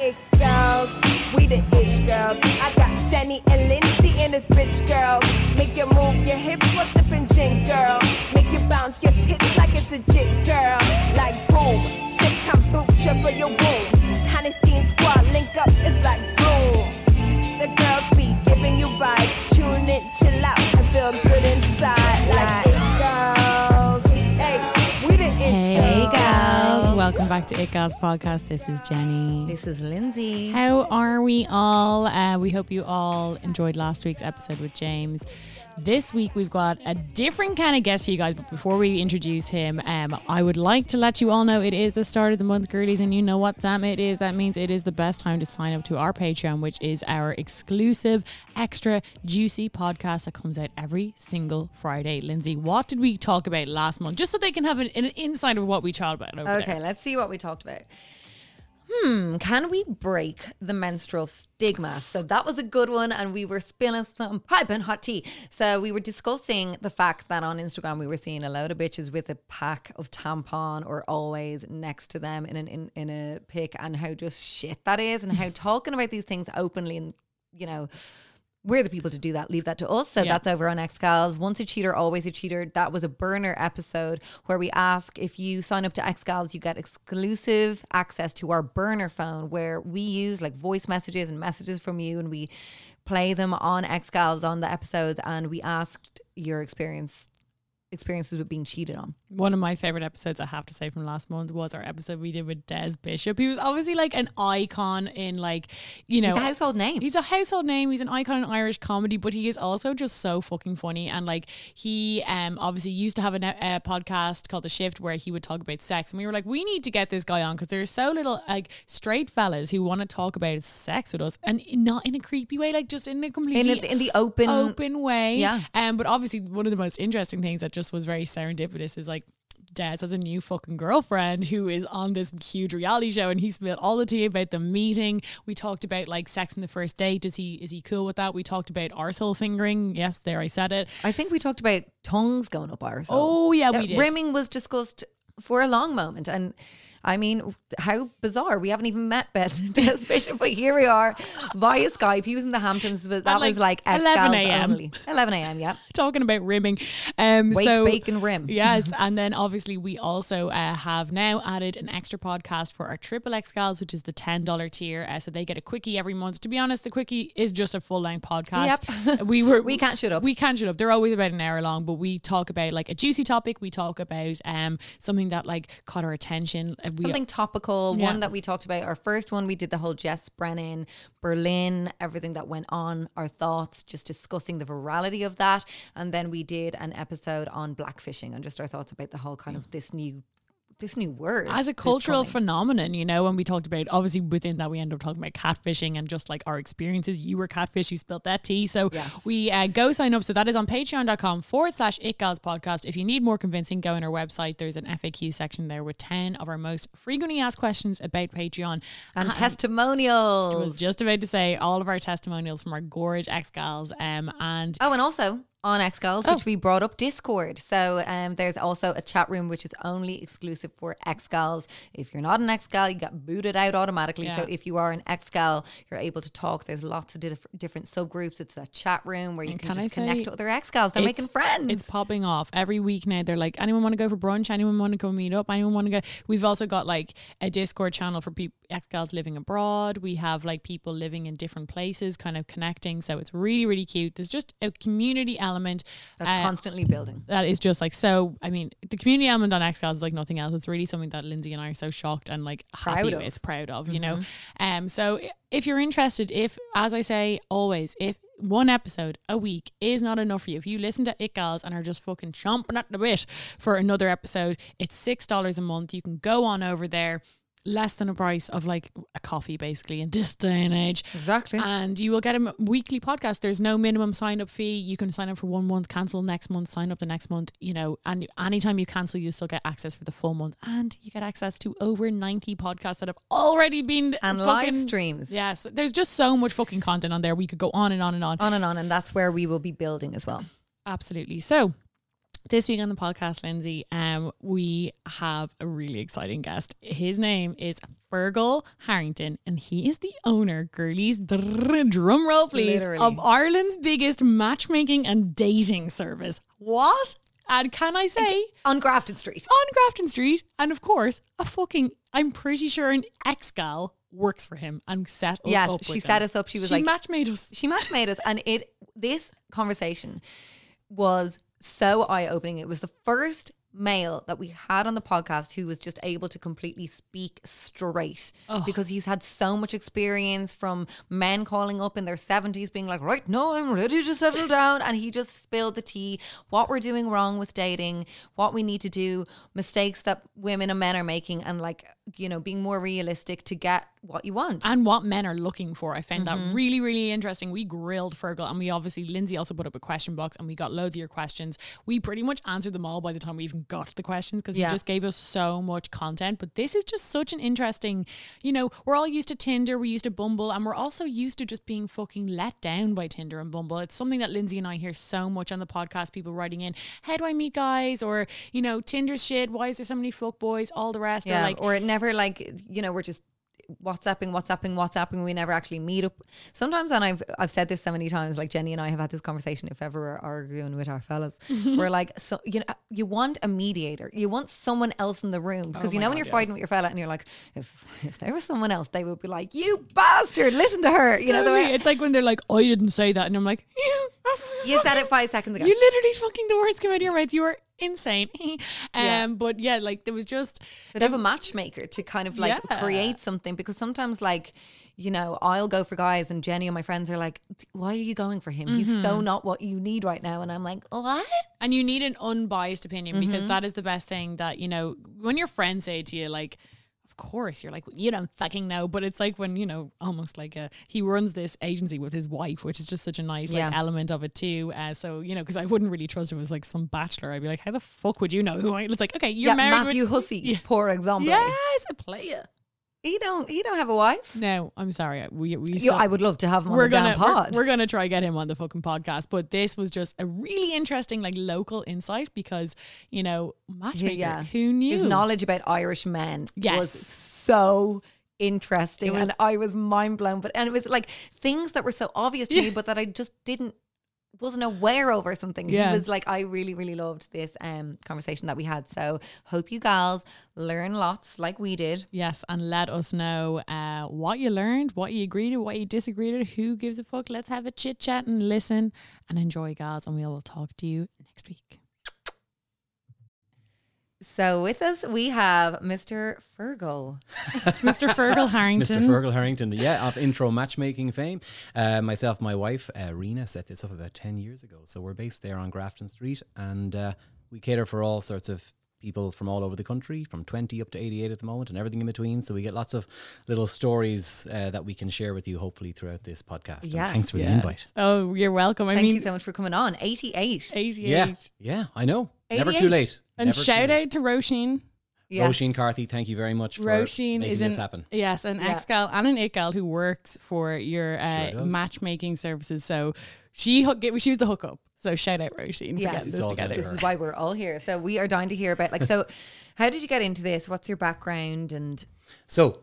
It girls, we the It girls. I got Jenny and Lindsay in this bitch, girl. Make you move your hips while sipping gin, girl. Make you bounce your tits like it's a jig, girl. Like boom, sip kombucha for your womb. Honesty squad link up, it's like boom. The girls be giving you vibes. Tune in, chill out, and feel good inside. Like it girls. Welcome back to It Girls Podcast. This is Jenny. This is Lindsay. How are we all? We hope you all enjoyed last week's episode with James. This week we've got a different kind of guest for you guys, but before we introduce him, I would like to let you all know it is the start of the month, girlies, and you know what time it is. That means it is the best time to sign up to our Patreon, which is our exclusive, extra, juicy podcast that comes out every single Friday. Lindsay, what did we talk about last month? Just so they can have an insight of what we talked about over there. Okay, let's see what we talked about. Can we break the menstrual stigma? So that was a good one, and we were spilling some piping hot tea. So we were discussing the fact that on Instagram we were seeing a load of bitches with a pack of tampon or always next to them in a pic, and how just shit that is, and how talking about these things openly, and you know, we're the people to do that. Leave that to us. So that's over on X-Gals. Once a cheater, always a cheater. That was a burner episode where we ask if you sign up to X-Gals, you get exclusive access to our burner phone, where we use like voice messages and messages from you, and we play them on X-Gals on the episodes, and we asked your experiences with being cheated on. One of my favorite episodes, I have to say, from last month was our episode we did with Des Bishop. He was obviously like an icon in, like, you know, he's a household name. He's an icon in Irish comedy, but he is also just so fucking funny. And like, he obviously used to have a podcast called The Shift, where he would talk about sex, and we were like, we need to get this guy on, because there's so little like straight fellas who want to talk about sex with us, and not in a creepy way, like just in a completely in the open way. But obviously one of the most interesting things that just was very serendipitous is like, Des has a new fucking girlfriend who is on this huge reality show, and he spilled all the tea about the meeting. We talked about like sex on the first date. Is he cool with that? We talked about arsehole fingering. Yes, there, I said it. I think we talked about tongues going up arsehole. Oh yeah, we did. Rimming was discussed for a long moment, and I mean, how bizarre. We haven't even met Des Bishop, but here we are via Skype. He was in the Hamptons, but that was like 11 a.m. 11 a.m., yeah. Talking about rimming. Wake, bake and rim. Yes, and then obviously we also have now added an extra podcast for our Triple X Gals, which is the $10 tier. So they get a quickie every month. To be honest, the quickie is just a full-length podcast. Yep. We can't shut up. We can't shut up. They're always about an hour long, but we talk about like a juicy topic. We talk about something that like caught our attention. Something topical, one that we talked about. Our first one, we did the whole Jess Brennan Berlin, everything that went on, our thoughts, just discussing the virality of that. And then we did an episode on blackfishing, and just our thoughts about the whole kind of this new word as a cultural phenomenon, you know. And we talked about, obviously within that, we end up talking about catfishing and just like our experiences. You were catfish, you spilled that tea. So we go sign up. So that is on patreon.com/itgalspodcast. If you need more convincing, go on our website. There's an FAQ section there with 10 of our most frequently asked questions about Patreon and testimonials. I was just about to say, all of our testimonials from our gorge X-Gals. And also on X-Gals, which we brought up, Discord. So there's also a chat room, which is only exclusive for X-Gals. If you're not an X-Gal, you got booted out automatically. So if you are an X-Gal, you're able to talk. There's lots of different subgroups. It's a chat room where you can just connect to other X-Gals. They're making friends. It's popping off. Every week now, they're like, anyone want to go for brunch? Anyone want to go meet up? Anyone want to go? We've also got like a Discord channel for X-Gals living abroad. We have like people living in different places kind of connecting. So it's really, really cute. There's just a community element that's constantly building. That is just like, so I mean, the community element on X-Gals is like nothing else. It's really something that Lindsay and I are so shocked and like proud of, you know. So if you're interested, if, as I say always, if one episode a week is not enough for you. If you listen to It Girls and are just fucking chomping at the bit for another episode, it's $6 a month. You can go on over there, less than a price of like a coffee basically in this day and age. Exactly. And you will get a weekly podcast. There's no minimum sign up fee. You can sign up for 1 month, cancel next month, sign up the next month, you know, and anytime you cancel, you still get access for the full month, and you get access to over 90 podcasts that have already been and live streams. Yes. There's just so much fucking content on there. We could go on and on and on. On and on. And that's where we will be building as well. Absolutely. So this week on the podcast, Lindsay, we have a really exciting guest. His name is Fergal Harrington, and he is the owner, girlies, drum roll please, literally, of Ireland's biggest matchmaking and dating service. What? And can I say? On Grafton Street. On Grafton Street. And of course, a fucking, I'm pretty sure an ex-gal works for him and set us up with him. Yes, she set us up. She was like, match-made us. She match-made us. And this conversation was so eye-opening. It was the first male that we had on the podcast who was just able to completely speak straight, because he's had so much experience from men calling up in their 70s being like, right, no, I'm ready to settle down, and he just spilled the tea, what we're doing wrong with dating, what we need to do, mistakes that women and men are making, and like, you know, being more realistic to get what you want and what men are looking for. I found that really, really interesting. We grilled Fergal, and we obviously, Lindsay also put up a question box, and we got loads of your questions. We pretty much answered them all by the time we even got the questions, because he just gave us so much content. But this is just such an interesting, you know, we're all used to Tinder, we're used to Bumble, and we're also used to just being fucking let down by Tinder and Bumble. It's something that Lindsay and I hear so much on the podcast, people writing in, how do I meet guys? Or, you know, Tinder's shit, why is there so many fuck boys? All the rest. Yeah, or it never, like, you know, we're just WhatsApping, we never actually meet up sometimes. And I've said this so many times, like Jenny and I have had this conversation, if ever we're arguing with our fellas, we're like, so, you know, you want a mediator, you want someone else in the room, because when you're fighting with your fella and you're like, if there was someone else, they would be like, you bastard, listen to her, you know the way. It's like when they're like, I didn't say that, and I'm like, you said it 5 seconds ago. You literally fucking, the words come out of your mouth. You are insane. But yeah, like there was just, they'd have a matchmaker to kind of like create something, because sometimes, like, you know, I'll go for guys and Jenny and my friends are like, why are you going for him? He's so not what you need right now. And I'm like, what? And you need an unbiased opinion, because that is the best thing that, you know, when your friends say to you, like, of course, you're like, you don't fucking know. But it's like when, you know, almost like he runs this agency with his wife, which is just such a nice like element of it too. So, you know, because I wouldn't really trust if it was like some bachelor. I'd be like, how the fuck would you know who I? It's like, okay, you're married. Matthew Hussey, for example. Yes, a player. He don't have a wife. No, I'm sorry. I would love to have him on the pod. We're gonna try get him on the fucking podcast. But this was just a really interesting, like, local insight, because, you know, matchmaker. Yeah. Who knew? His knowledge about Irish men was so interesting, and I was mind blown. And it was like things that were so obvious to me, but that I just wasn't aware of or something. He was like, I really, really loved this conversation that we had. So hope you gals learn lots like we did. Yes, and let us know what you learned, what you agreed with, what you disagreed with. Who gives a fuck? Let's have a chit chat and listen and enjoy, gals, and we will talk to you next week. So with us, we have Mr. Fergal. Mr. Fergal Harrington. Mr. Fergal Harrington, of intro matchmaking fame. Myself, my wife, Rena, set this up about 10 years ago. So we're based there on Grafton Street, and we cater for all sorts of people from all over the country, from 20 up to 88 at the moment, and everything in between. So we get lots of little stories that we can share with you, hopefully, throughout this podcast. Yes. And thanks for the invite. Oh, you're welcome. Thank you so much for coming on. 88. Yeah, I know. Never too late. And never shout out to Roisin. Yes. Roisin Carthy, thank you very much for making this happen. Yes, an ex-gal and an it-gal who works for your matchmaking services. So she was the hookup. So shout out Roisin for getting this together. This is why we're all here. So we are dying to hear about, like, so how did you get into this? What's your background? And so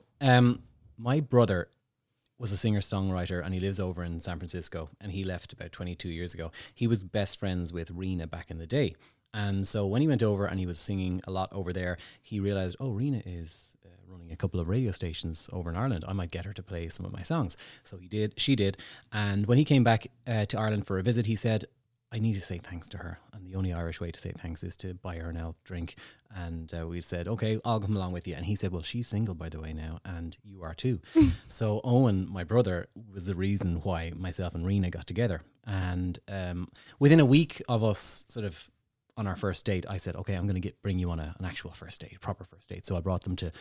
my brother was a singer-songwriter, and he lives over in San Francisco, and he left about 22 years ago. He was best friends with Rena back in the day. And so when he went over and he was singing a lot over there, he realized, Rena is running a couple of radio stations over in Ireland. I might get her to play some of my songs. So she did. And when he came back to Ireland for a visit, he said, I need to say thanks to her. And the only Irish way to say thanks is to buy her an elk drink. And we said, okay, I'll come along with you. And he said, well, she's single, by the way, now, and you are too. So Owen, my brother, was the reason why myself and Rena got together. And within a week of us sort of on our first date, I said, okay, I'm going to bring you on an actual first date, proper first date. So I brought them to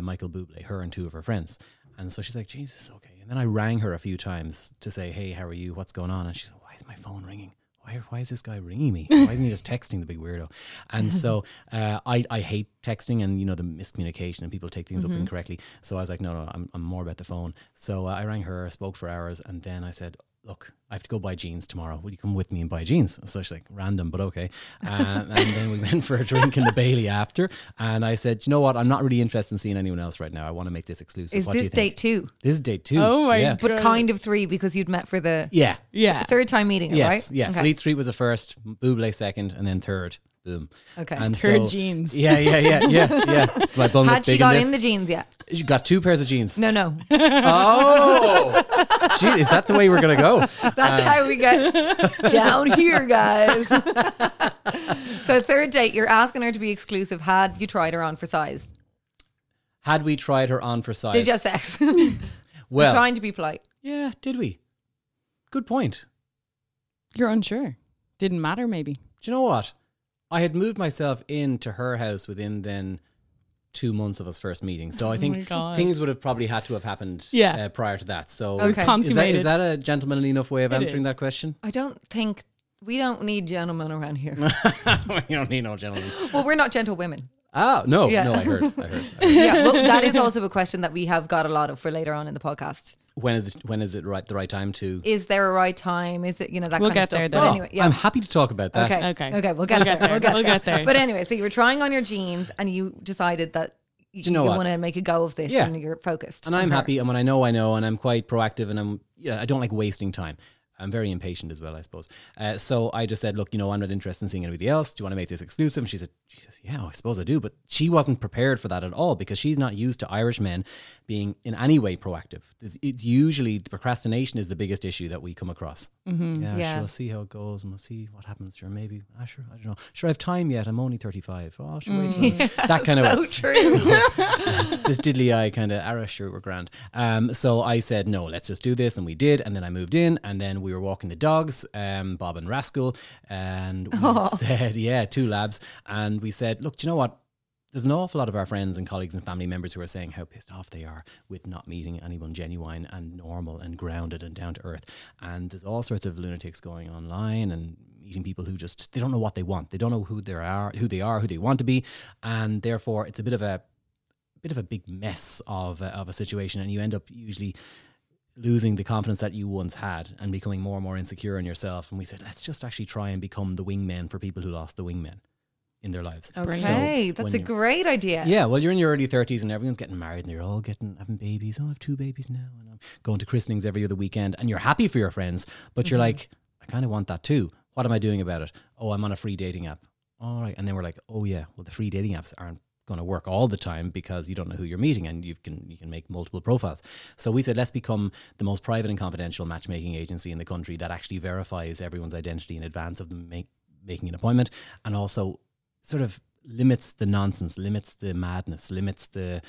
Michael Bublé, her and two of her friends. And so she's like, Jesus, okay. And then I rang her a few times to say, hey, how are you? What's going on? And she's like, why is my phone ringing? Why is this guy ringing me? Why isn't he just texting, the big weirdo? And so I hate texting and, you know, the miscommunication and people take things up incorrectly. So I was like, no, I'm more about the phone. So I rang her, spoke for hours. And then I said, look, I have to go buy jeans tomorrow. Will you come with me and buy jeans? So she's like, random, but okay. And then we went for a drink in the Bailey after. And I said, you know what? I'm not really interested in seeing anyone else right now. I want to make this exclusive. Is what this date two? This is date two. Oh, my God. But kind of three, because you'd met for the third time meeting, right? Yeah. Okay. Fleet Street was the first, Bublé second, and then third. Boom. Okay. And third jeans. Yeah. So my bum had she got in the jeans yet? She got two pairs of jeans. No. Oh, gee, is that the way we're gonna go? That's how we get down here, guys. So third date, you're asking her to be exclusive. Had you tried her on for size? Had we tried her on for size? Did you have sex? Well, trying to be polite. Yeah, did we? Good point. You're unsure. Didn't matter, maybe. Do you know what? I had moved myself into her house within then 2 months of us first meeting. So I think things would have probably had to have happened prior to that. So it was consummated. Is that a gentlemanly enough way of answering that question? I don't think we don't need gentlemen around here. We don't need no gentlemen. Well, we're not gentle women. Oh, no. Yeah. No, I heard. Yeah, well, that is also a question that we have got a lot of for later on in the podcast. When is it the right time to? Is there a right time? Is it, you know, that we'll kind of stuff? We'll get there though. Anyway, I'm happy to talk about that. Okay. We'll get there. But anyway, so you were trying on your jeans and you decided that you want to make a go of this and you're focused. And I'm happy. And when I know, and I'm quite proactive and I don't like wasting time. I'm very impatient as well, I suppose. So I just said, look, you know, I'm not interested in seeing anybody else. Do you want to make this exclusive? And she said, Jesus, yeah, I suppose I do. But she wasn't prepared for that at all because she's not used to Irish men being in any way proactive. It's usually the procrastination is the biggest issue that we come across. Mm-hmm. Yeah, we'll see how it goes and we'll see what happens. Sure, maybe, I don't know. Sure, I have time yet. I'm only 35. Oh, sure, wait. Yeah, that kind of way. True. This diddly eye kind of, sure, we're grand. So I said, no, let's just do this. And we did. And then I moved in and then we were walking the dogs, Bob and Rascal, and we said, two labs. And we said, look, do you know what? There's an awful lot of our friends and colleagues and family members who are saying how pissed off they are with not meeting anyone genuine and normal and grounded and down to earth. And there's all sorts of lunatics going online and meeting people who just, they don't know what they want. They don't know who they are, who they want to be. And therefore, it's a bit of a big mess of a situation. And you end up usually losing the confidence that you once had and becoming more and more insecure in yourself. And we said, let's just actually try and become the wingmen for people who lost the wingmen in their lives. Okay, so that's a great idea. Yeah, well, you're in your early 30s and everyone's getting married and you're all having babies. Oh, I have two babies now and I'm going to christenings every other weekend. And you're happy for your friends, but you're like, I kind of want that too. What am I doing about it? Oh, I'm on a free dating app. All right. And then we're like, oh yeah, well, the free dating apps aren't going to work all the time because you don't know who you're meeting and you can make multiple profiles. So we said, let's become the most private and confidential matchmaking agency in the country that actually verifies everyone's identity in advance of them making an appointment, and also sort of limits the nonsense, limits the madness, limits the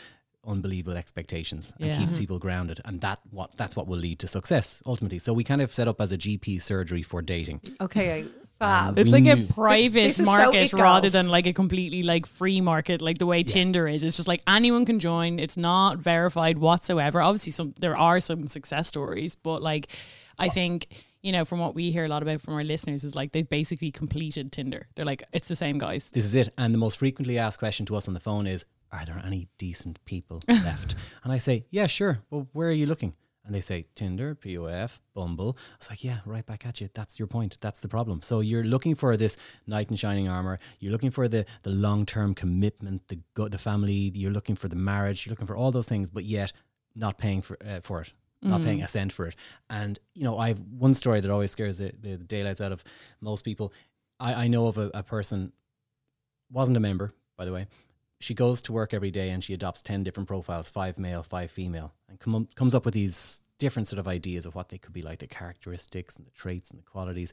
unbelievable expectations and keeps people grounded. And that's what will lead to success ultimately. So we kind of set up as a GP surgery for dating. Okay. Fab. It's like a private market rather than like a completely like free market, like the way Tinder is. It's just like anyone can join. It's not verified whatsoever. Obviously, there are some success stories, but like I think, you know, from what we hear a lot about from our listeners is like they've basically completed Tinder. They're like, it's the same, guys. This is it. And the most frequently asked question to us on the phone is, are there any decent people left? And I say, yeah, sure. Well, where are you looking? And they say Tinder, POF, Bumble. It's like, yeah, right back at you. That's your point. That's the problem. So you're looking for this knight in shining armor. You're looking for the long-term commitment, the family. You're looking for the marriage. You're looking for all those things, but yet not paying for it, not paying a cent for it. And, you know, I have one story that always scares the daylights out of most people. I know of a person, wasn't a member, by the way. She goes to work every day and she adopts 10 different profiles, 5 male, 5 female, and comes up with these different sort of ideas of what they could be like, the characteristics and the traits and the qualities.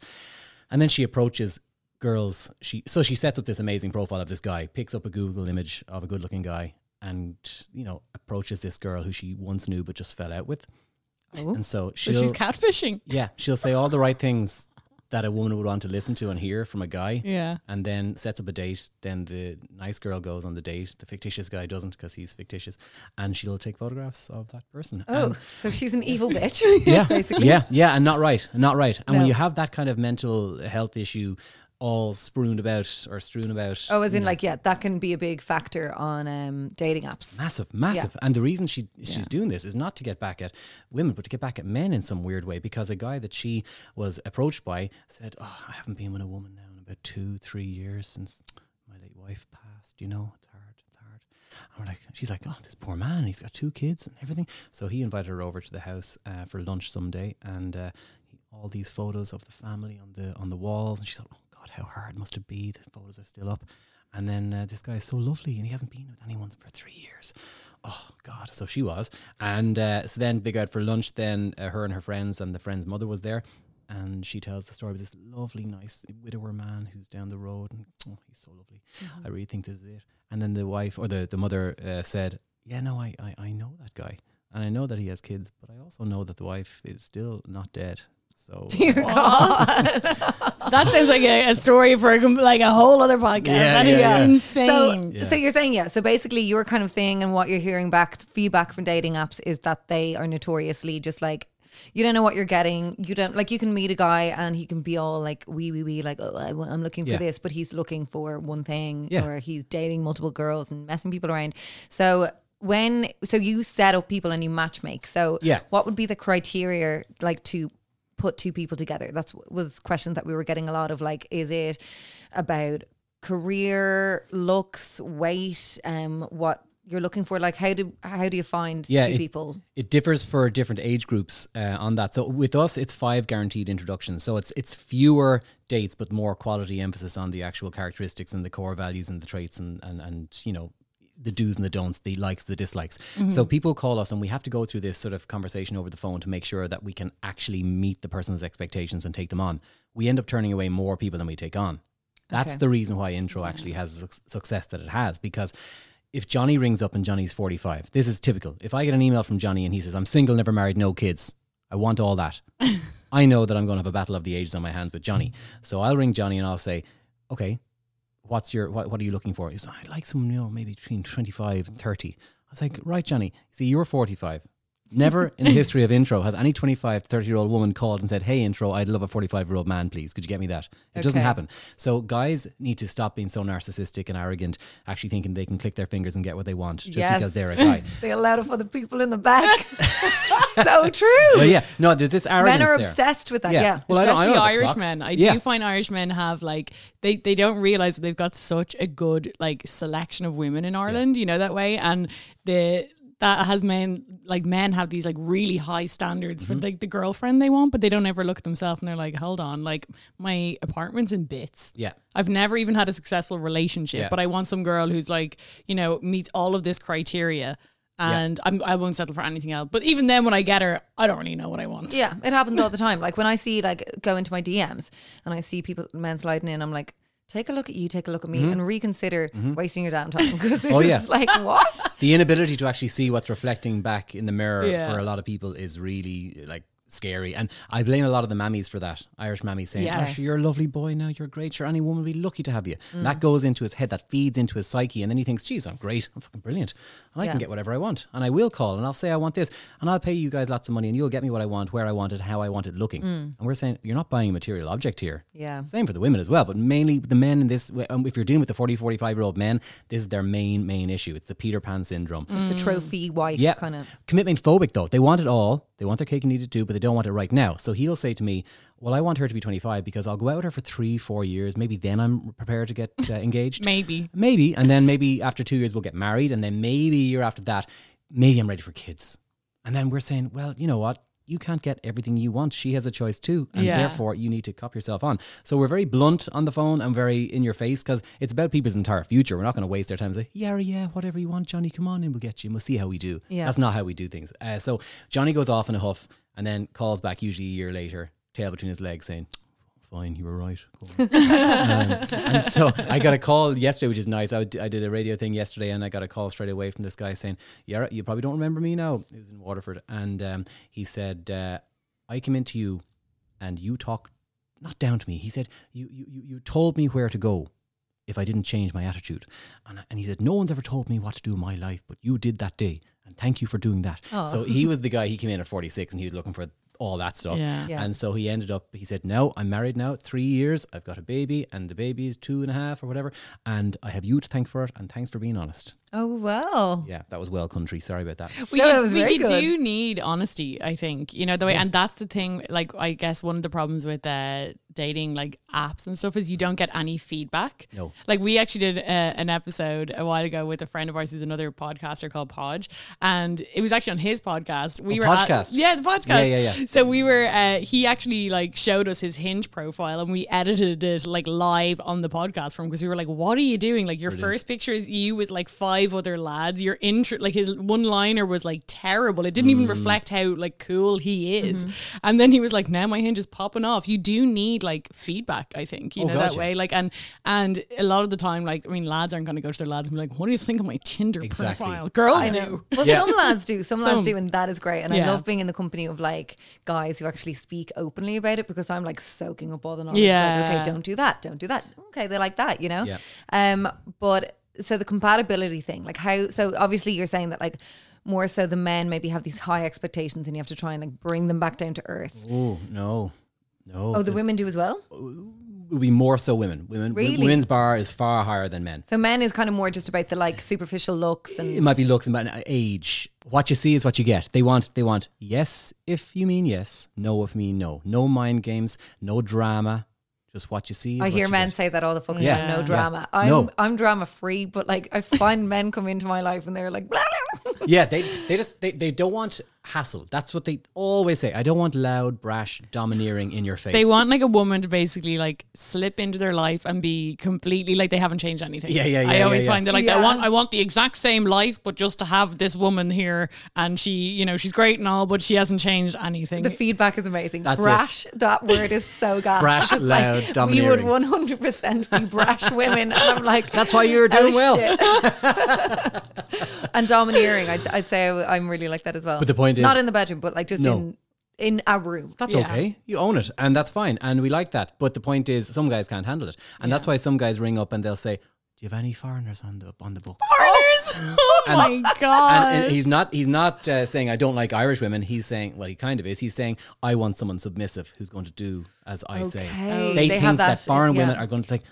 And then she approaches girls, she sets up this amazing profile of this guy, picks up a Google image of a good looking guy, and, you know, approaches this girl who she once knew but just fell out with. Oh, and so she's catfishing. Yeah, she'll say all the right things that a woman would want to listen to and hear from a guy. Yeah. And then sets up a date. Then the nice girl goes on the date. The fictitious guy doesn't, because he's fictitious. And she'll take photographs of that person. Oh, so she's an evil bitch. Yeah, basically. Yeah, yeah, and not right. And when you have that kind of mental health issue all strewn about. Oh, as in, know, like, yeah, that can be a big factor on dating apps. Massive. Yeah. And the reason she's doing this is not to get back at women, but to get back at men in some weird way, because a guy that she was approached by said, "Oh, I haven't been with a woman now in about 2-3 years since my late wife passed, you know, it's hard. And she's like, "Oh, this poor man, he's got 2 kids and everything." So he invited her over to the house for lunch someday, and all these photos of the family on the walls, and she thought, "Oh, how hard must it be?" The photos are still up. And then this guy is so lovely, and he hasn't been with anyone for 3 years. Oh, God. So she was. And so then they go out for lunch. Then her and her friends, and the friend's mother was there. And she tells the story of this lovely, nice widower man who's down the road. And, "Oh, he's so lovely. Mm-hmm. I really think this is it." And then the wife, or the mother, said, "Yeah, no, I know that guy. And I know that he has kids. But I also know that the wife is still not dead." So, dear God, that sounds like a story for like a whole other podcast. Yeah, that is insane. So you're saying, so basically your kind of thing and what you're hearing feedback from dating apps is that they are notoriously just like, you don't know what you're getting. You don't, like, you can meet a guy and he can be all like wee, like, "Oh, I'm looking for this," but he's looking for one thing, or he's dating multiple girls and messing people around. So you set up people and you matchmake. So what would be the criteria, like, to put two people together? That was questions that we were getting a lot of, like, is it about career, looks, weight, what you're looking for? Like, how do you find two people? It differs for different age groups on that. So with us, it's 5 guaranteed introductions. So it's fewer dates, but more quality emphasis on the actual characteristics and the core values and the traits and you know, the do's and the don'ts, the likes, the dislikes. Mm-hmm. So people call us and we have to go through this sort of conversation over the phone to make sure that we can actually meet the person's expectations and take them on. We end up turning away more people than we take on. That's the reason why Intro actually has the success that it has, because if Johnny rings up and Johnny's 45, this is typical. If I get an email from Johnny and he says, "I'm single, never married, no kids. I want all that." I know that I'm going to have a battle of the ages on my hands with Johnny. So I'll ring Johnny and I'll say, "Okay, what are you looking for?" He's like, "I'd like someone, you know, maybe between 25 and 30. I was like, "Right, Johnny, see, you're 45. Never in the history of Intro has any 25 to 30-year-old woman called and said, "Hey, Intro, I'd love a 45-year-old man, please. Could you get me that?" It doesn't happen. So guys need to stop being so narcissistic and arrogant, actually thinking they can click their fingers and get what they want just because they're a guy. They allowed it for the people in the back. So true. Well, yeah. No, there's this arrogance. Men are obsessed with that. Yeah. Well, especially Irish men. I do find Irish men have, like, they don't realize that they've got such a good, like, selection of women in Ireland, you know, that way. And that has men have these, like, really high standards for, like, the girlfriend they want, but they don't ever look at themselves and they're like, "Hold on, like, my apartment's in bits. Yeah. I've never even had a successful relationship, but I want some girl who's, like, you know, meets all of this criteria. And I won't settle for anything else." But even then, when I get her, I don't really know what I want. Yeah, it happens all the time. Like, when I see, like, go into my DMs and I see men sliding in, I'm like, take a look at you, take a look at me, and reconsider wasting your damn time, because this is like, what? The inability to actually see what's reflecting back in the mirror for a lot of people is really, like, scary. And I blame a lot of the mammies for that. Irish mammies saying, "Gosh, you're a lovely boy now, you're great, sure, any woman would be lucky to have you." And that goes into his head, that feeds into his psyche, and then he thinks, "Geez, I'm great, I'm fucking brilliant, and I can get whatever I want, and I will call and I'll say I want this, and I'll pay you guys lots of money, and you'll get me what I want, where I want it, how I want it looking." And we're saying, you're not buying a material object here. Same for the women as well, but mainly the men in this, if you're dealing with the 40-45-year-old men, this is their main issue. It's the Peter Pan syndrome. It's the trophy wife kind of commitment phobic, though. They want it all, they want their cake and eat it too, but they don't want it right now. So he'll say to me, "Well, I want her to be 25 because I'll go out with her for 3-4 years. Maybe then I'm prepared to get engaged." Maybe. And then maybe after 2 years we'll get married. And then maybe a year after that, maybe I'm ready for kids. And then we're saying, well, you know what? You can't get everything you want. She has a choice too. And therefore you need to cop yourself on. So we're very blunt on the phone and very in your face, because it's about people's entire future. We're not going to waste their time and say, yeah, whatever you want, Johnny, come on in, we'll get you. We'll see how we do. Yeah. That's not how we do things. So Johnny goes off in a huff and then calls back usually a year later, tail between his legs, saying, fine, you were right. Cool. And so I got a call yesterday, which is nice. I did a radio thing yesterday and I got a call straight away from this guy saying, yeah, you probably don't remember me now. It was in Waterford. And he said, I came into you and you talked, not down to me. He said, you told me where to go if I didn't change my attitude. And he said, no one's ever told me what to do in my life, but you did that day. And thank you for doing that. Oh. So he was the guy, he came in at 46 and he was looking for all that stuff. Yeah. Yeah. And so he ended up, he said, no, I'm married now, 3 years, I've got a baby and the baby is 2.5 or whatever. And I have you to thank for it. And thanks for being honest. Oh, wow. Yeah, that was well country. Sorry about that. We do need honesty, I think, you know, the way, yeah. And that's the thing, like, I guess one of the problems with dating, like apps and stuff is you don't get any feedback. No. Like we actually did an episode a while ago with a friend of ours who's another podcaster called Podge. And it was actually on his podcast. The podcast. Yeah. So we were, he actually like showed us his Hinge profile and we edited it like live on the podcast from, because we were like, what are you doing? Like your first picture is you with like 5 other lads. Your intro, like his one liner was like terrible. It didn't even reflect how like cool he is. Mm-hmm. And then he was like, now my Hinge is popping off. You do need like feedback, I think, that way. Like, and a lot of the time, like, I mean, lads aren't going to go to their lads and be like, what do you think of my Tinder profile? Girls do. Well, some lads do. Some lads do, and that is great. And I love being in the company of like guys who actually speak openly about it, because I'm like soaking up all the knowledge. Yeah. Like, okay, don't do that. Okay, they like that, you know? Yeah. But so the compatibility thing, like how, so obviously you're saying that like, more so the men maybe have these high expectations and you have to try and like bring them back down to earth. Oh, no. Oh, the women do as well? It would be more so women. Really? Women's bar is far higher than men. So men is kind of more just about the like superficial looks. And it might be looks and age. What you see is what you get. They want yes if you mean yes, no if you mean no. No mind games, no drama. Just what you see. I hear men say that all the fucking time. Yeah. No drama. Yeah. I'm drama free, but like I find men come into my life and they're like, blah, blah. Yeah, they just don't want hassle. That's what they always say. I don't want loud, brash, domineering in your face. They want like a woman to basically like slip into their life and be completely like they haven't changed anything. Yeah. I always find they're like, I want the exact same life, but just to have this woman here and she, you know, she's great and all, but she hasn't changed anything. The feedback is amazing. That's brash. It. That word is so gas. Brash, loud. We would 100% be brash women, and I'm like, that's why you're doing well. And domineering, I'd say I'm really like that as well. But the point is, not in the bedroom, but like just in a room. That's okay. You own it, and that's fine, and we like that. But the point is, some guys can't handle it, and that's why some guys ring up and they'll say, "Do you have any foreigners on the books?" Foreigners? Oh my god! And he's not saying I don't like Irish women. He's saying, well, he kind of is. He's saying I want someone submissive who's going to do as I say. They think that foreign women are going to like.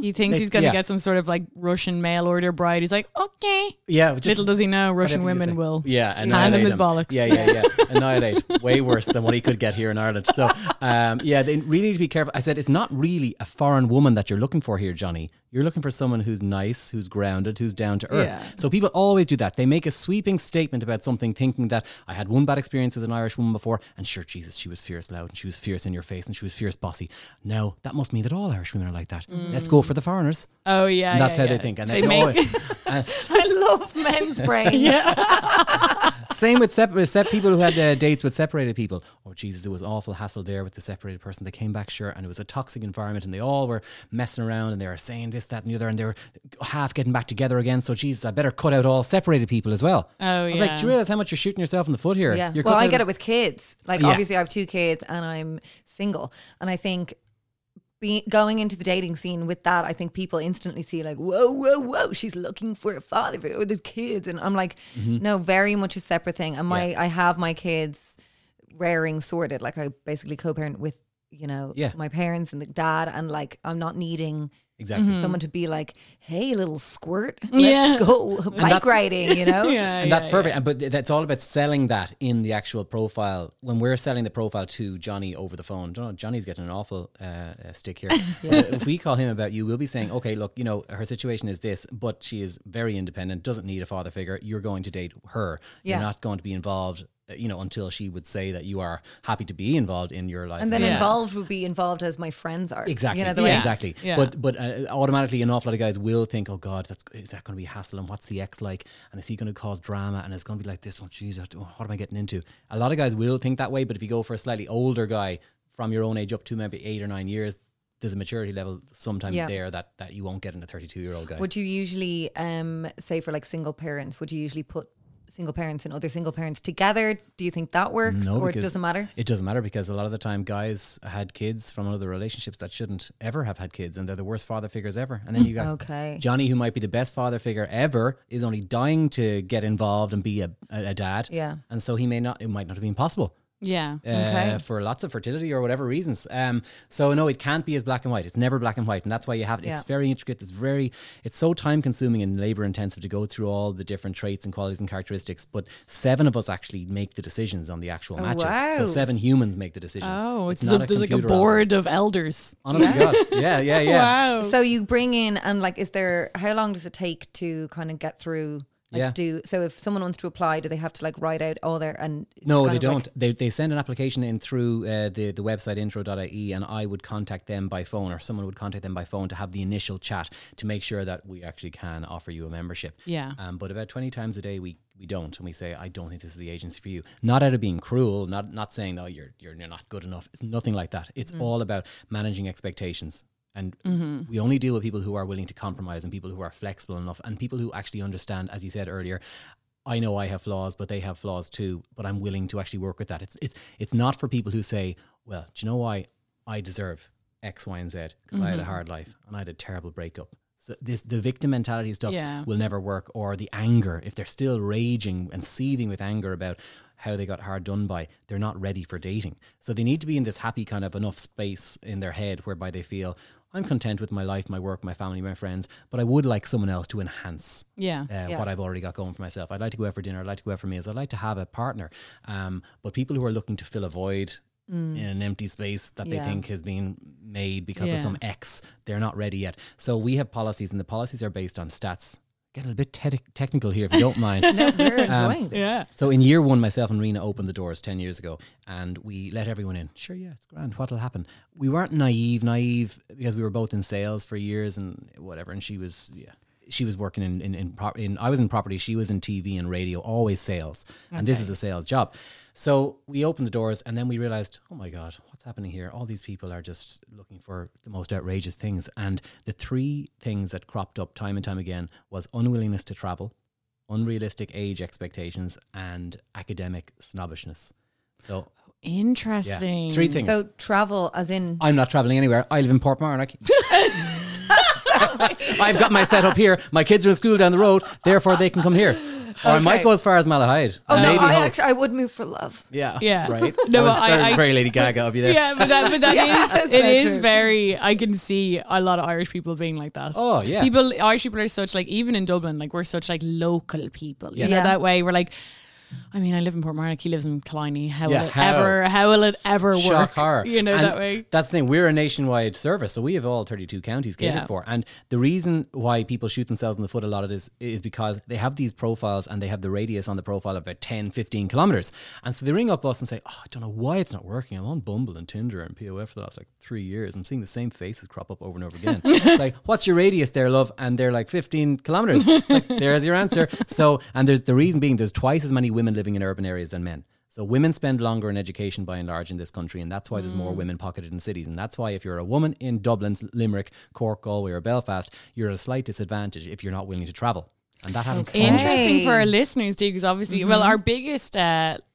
He thinks he's going to get some sort of like Russian mail order bride. He's like, okay. Yeah. Little does he know, Russian women will hand him his bollocks. Yeah. Annihilate. Way worse than what he could get here in Ireland. So, they really need to be careful. I said, it's not really a foreign woman that you're looking for here, Johnny. You're looking for someone who's nice, who's grounded, who's down to earth. Yeah. So people always do that. They make a sweeping statement about something thinking that I had one bad experience with an Irish woman before and sure, Jesus, she was fierce loud and she was fierce in your face and she was fierce bossy. Now, that must mean that all Irish women are like that. Mm. Let's go for the foreigners. Oh, yeah. And that's how they think. And I love men's brains. Same with people who had dates with separated people. Oh, Jesus, it was awful hassle there with the separated person. They came back, sure, and it was a toxic environment and they all were messing around and they were saying this, that and the other and they were half getting back together again. So, Jesus, I better cut out all separated people as well. Oh, yeah. I was like, do you realize how much you're shooting yourself in the foot here? Yeah. Well, I get it with kids. Like, obviously, I have 2 kids and I'm single. And I think going into the dating scene with that, I think people instantly see like, whoa, she's looking for a father for the kids. And I'm like, no, very much a separate thing. And I have my kids raring sorted. Like I basically co-parent with, you know, my parents and the dad. And like, I'm not needing someone to be like, hey, little squirt, let's go bike riding, you know? That's perfect. Yeah. But that's all about selling that in the actual profile. When we're selling the profile to Johnny over the phone, Johnny's getting an awful stick here. But if we call him about you, we'll be saying, okay, look, you know, her situation is this, but she is very independent, doesn't need a father figure. You're going to date her. Yeah. You're not going to be involved, you know, until she would say that you are happy to be involved in your life. And then involved would be involved as my friends are. Exactly. You know, the way. Exactly. Yeah. But automatically an awful lot of guys will think, oh God, is that going to be hassle? And what's the ex like? And is he going to cause drama? And it's going to be like this one. Jeez, what am I getting into? A lot of guys will think that way. But if you go for a slightly older guy, from your own age up to maybe 8 or 9 years, there's a maturity level sometimes there that you won't get in a 32-year-old guy. Would you usually, say for like single parents, would you usually put single parents and other single parents together? Do you think that works? No, or it doesn't matter? It doesn't matter, because a lot of the time guys had kids from other relationships that shouldn't ever have had kids, and they're the worst father figures ever. And then you got Johnny, who might be the best father figure ever, is only dying to get involved and be a dad. Yeah. And so it might not have been possible. Yeah. For lots of fertility or whatever reasons. So no, it can't be as black and white. It's never black and white. And that's why you have it. It's very intricate. It's so time consuming and labor intensive to go through all the different traits and qualities and characteristics. But 7 of us actually make the decisions on the actual matches. Wow. So 7 humans make the decisions. Oh, there's like a board of elders. Honestly, God. Yeah. Wow. So you bring in, and like, how long does it take to kind of get through? So if someone wants to apply, do they have to like write out all their and no, they don't. Like they send an application in through the website intro.ie, and I would contact them by phone, or someone would contact them by phone to have the initial chat to make sure that we actually can offer you a membership. Yeah. But about 20 times a day we don't, and we say, I don't think this is the agency for you. Not out of being cruel, not saying, no, you're not good enough. It's nothing like that. It's all about managing expectations. And we only deal with people who are willing to compromise, and people who are flexible enough, and people who actually understand, as you said earlier, I know I have flaws, but they have flaws too, but I'm willing to actually work with that. It's not for people who say, well, do you know why I deserve X, Y, and Z? Because I had a hard life and I had a terrible breakup. So the victim mentality stuff will never work, or the anger, if they're still raging and seething with anger about how they got hard done by, they're not ready for dating. So they need to be in this happy kind of enough space in their head whereby they feel, I'm content with my life, my work, my family, my friends, but I would like someone else to enhance what I've already got going for myself. I'd like to go out for dinner. I'd like to go out for meals. I'd like to have a partner. But people who are looking to fill a void in an empty space that they think has been made because of some ex, they're not ready yet. So we have policies, and the policies are based on stats. Getting a bit technical here, if you don't mind. No, we're enjoying this. Yeah. So in year 1, myself and Rena opened the doors 10 years ago, and we let everyone in. Sure, yeah, it's grand. What'll happen? We weren't naive because we were both in sales for years and whatever. And she was working in I was in property. She was in TV and radio, always sales. Okay. And this is a sales job. So we opened the doors, and then we realized, oh my God, what's happening here? All these people are just looking for the most outrageous things. And the 3 things that cropped up time and time again was unwillingness to travel, unrealistic age expectations, and academic snobbishness. So interesting. Yeah, 3 things. So travel, as in, I'm not traveling anywhere. I live in Portmarnock. I've got my set up here. My kids are in school down the road, therefore they can come here. Or I might go as far as Malahide. Oh, no, I would move for love. Yeah. Yeah. Right. No, but very Lady Gaga of you there. Yeah, but that is very, I can see a lot of Irish people being like that. Oh, yeah. Irish people are such, like, even in Dublin, like, we're such, like, local people. Yes. You know, that way we're like, I mean, I live in Portmarnock, he lives in Killiney. How will it ever work? Shock horror. You know, and that way. That's the thing. We're a nationwide service, so we have all 32 counties catered for. And the reason why people shoot themselves in the foot a lot of this is because they have these profiles, and they have the radius on the profile of about 10, 15 kilometers. And so they ring up us and say, oh, I don't know why it's not working. I'm on Bumble and Tinder and POF for the last like 3 years. I'm seeing the same faces crop up over and over again. It's like, what's your radius there, love? And they're like 15 kilometers. It's like, there's your answer. So, and there's the reason being there's twice as many women living in urban areas than men. So women spend longer in education by and large in this country, and that's why there's more women pocketed in cities. And that's why if you're a woman in Dublin, Limerick, Cork, Galway or Belfast, you're at a slight disadvantage if you're not willing to travel. And that happens. Okay. Interesting for our listeners too, because obviously, well, our biggest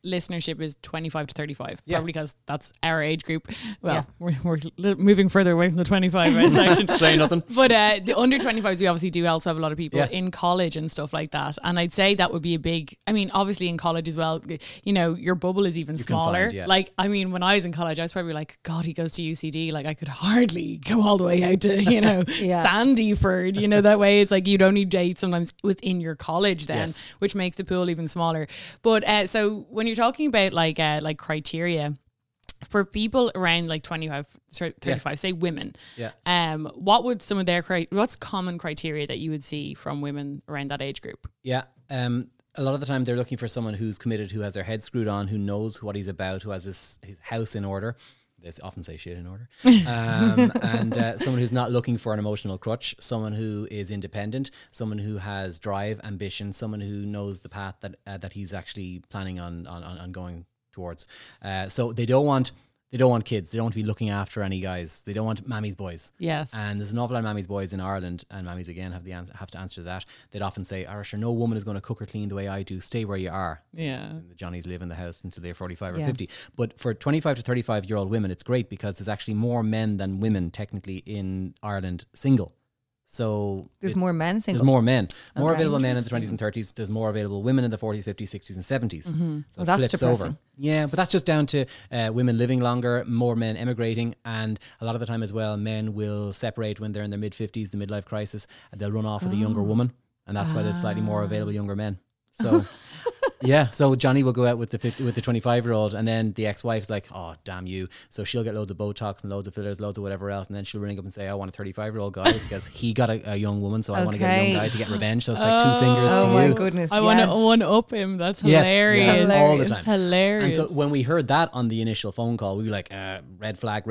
listenership is 25 to 35, probably because that's our age group. Well, we're moving further away from the 25 section. Say nothing. But the under 25s, we obviously do also have a lot of people in college and stuff like that. And I'd say that would be a big, I mean, obviously in college as well, you know, your bubble is even smaller. Like, I mean, when I was in college, I was probably like, God, he goes to UCD. Like I could hardly go all the way out to, you know, Sandyford, you know, that way. It's like you'd only date sometimes within your college then, which makes the pool even smaller. But so when you're talking about like criteria for people around like 25, 35, say women, what would some of their what's common criteria that you would see from women around that age group? A lot of the time they're looking for someone who's committed, who has their head screwed on, who knows what he's about, who has his house in order. They often say shit in order. And someone who's not looking for an emotional crutch, someone who is independent, someone who has drive, ambition, someone who knows the path that he's actually planning on going towards. So they don't want They don't want kids. They don't want to be looking after any guys. They don't want mammy's boys. Yes. And there's an awful lot of mammy's boys in Ireland, and mammy's again have to answer to that. They'd often say, Sure, no woman is going to cook or clean the way I do. Stay where you are. Yeah. And the Johnnies live in the house until they're 45 or 50. But for 25 to 35-year-old women, it's great because there's actually more men than women technically in Ireland single. So there's more men single. There's more men. More available men in the 20s and 30s. There's more available women in the 40s, 50s, 60s and 70s. Mm-hmm. So well, that's depressing. Over. Yeah, but that's just down to women living longer, more men emigrating, and a lot of the time as well, men will separate when they're in their mid-50s, the midlife crisis, and they'll run off with a younger woman, and that's why there's slightly more available younger men. So yeah, so Johnny will go out with the 25-year-old, and then the ex-wife's like, oh, damn you. So she'll get loads of Botox and loads of fillers, loads of whatever else, and then she'll ring up and say, I want a 35-year-old guy because he got a young woman, so I want to get a young guy to get revenge. So it's like two fingers to you. Oh my goodness, I want to one-up him. That's hilarious. Yes, hilarious. All the time. Hilarious. And so when we heard that on the initial phone call, we were like, red flag,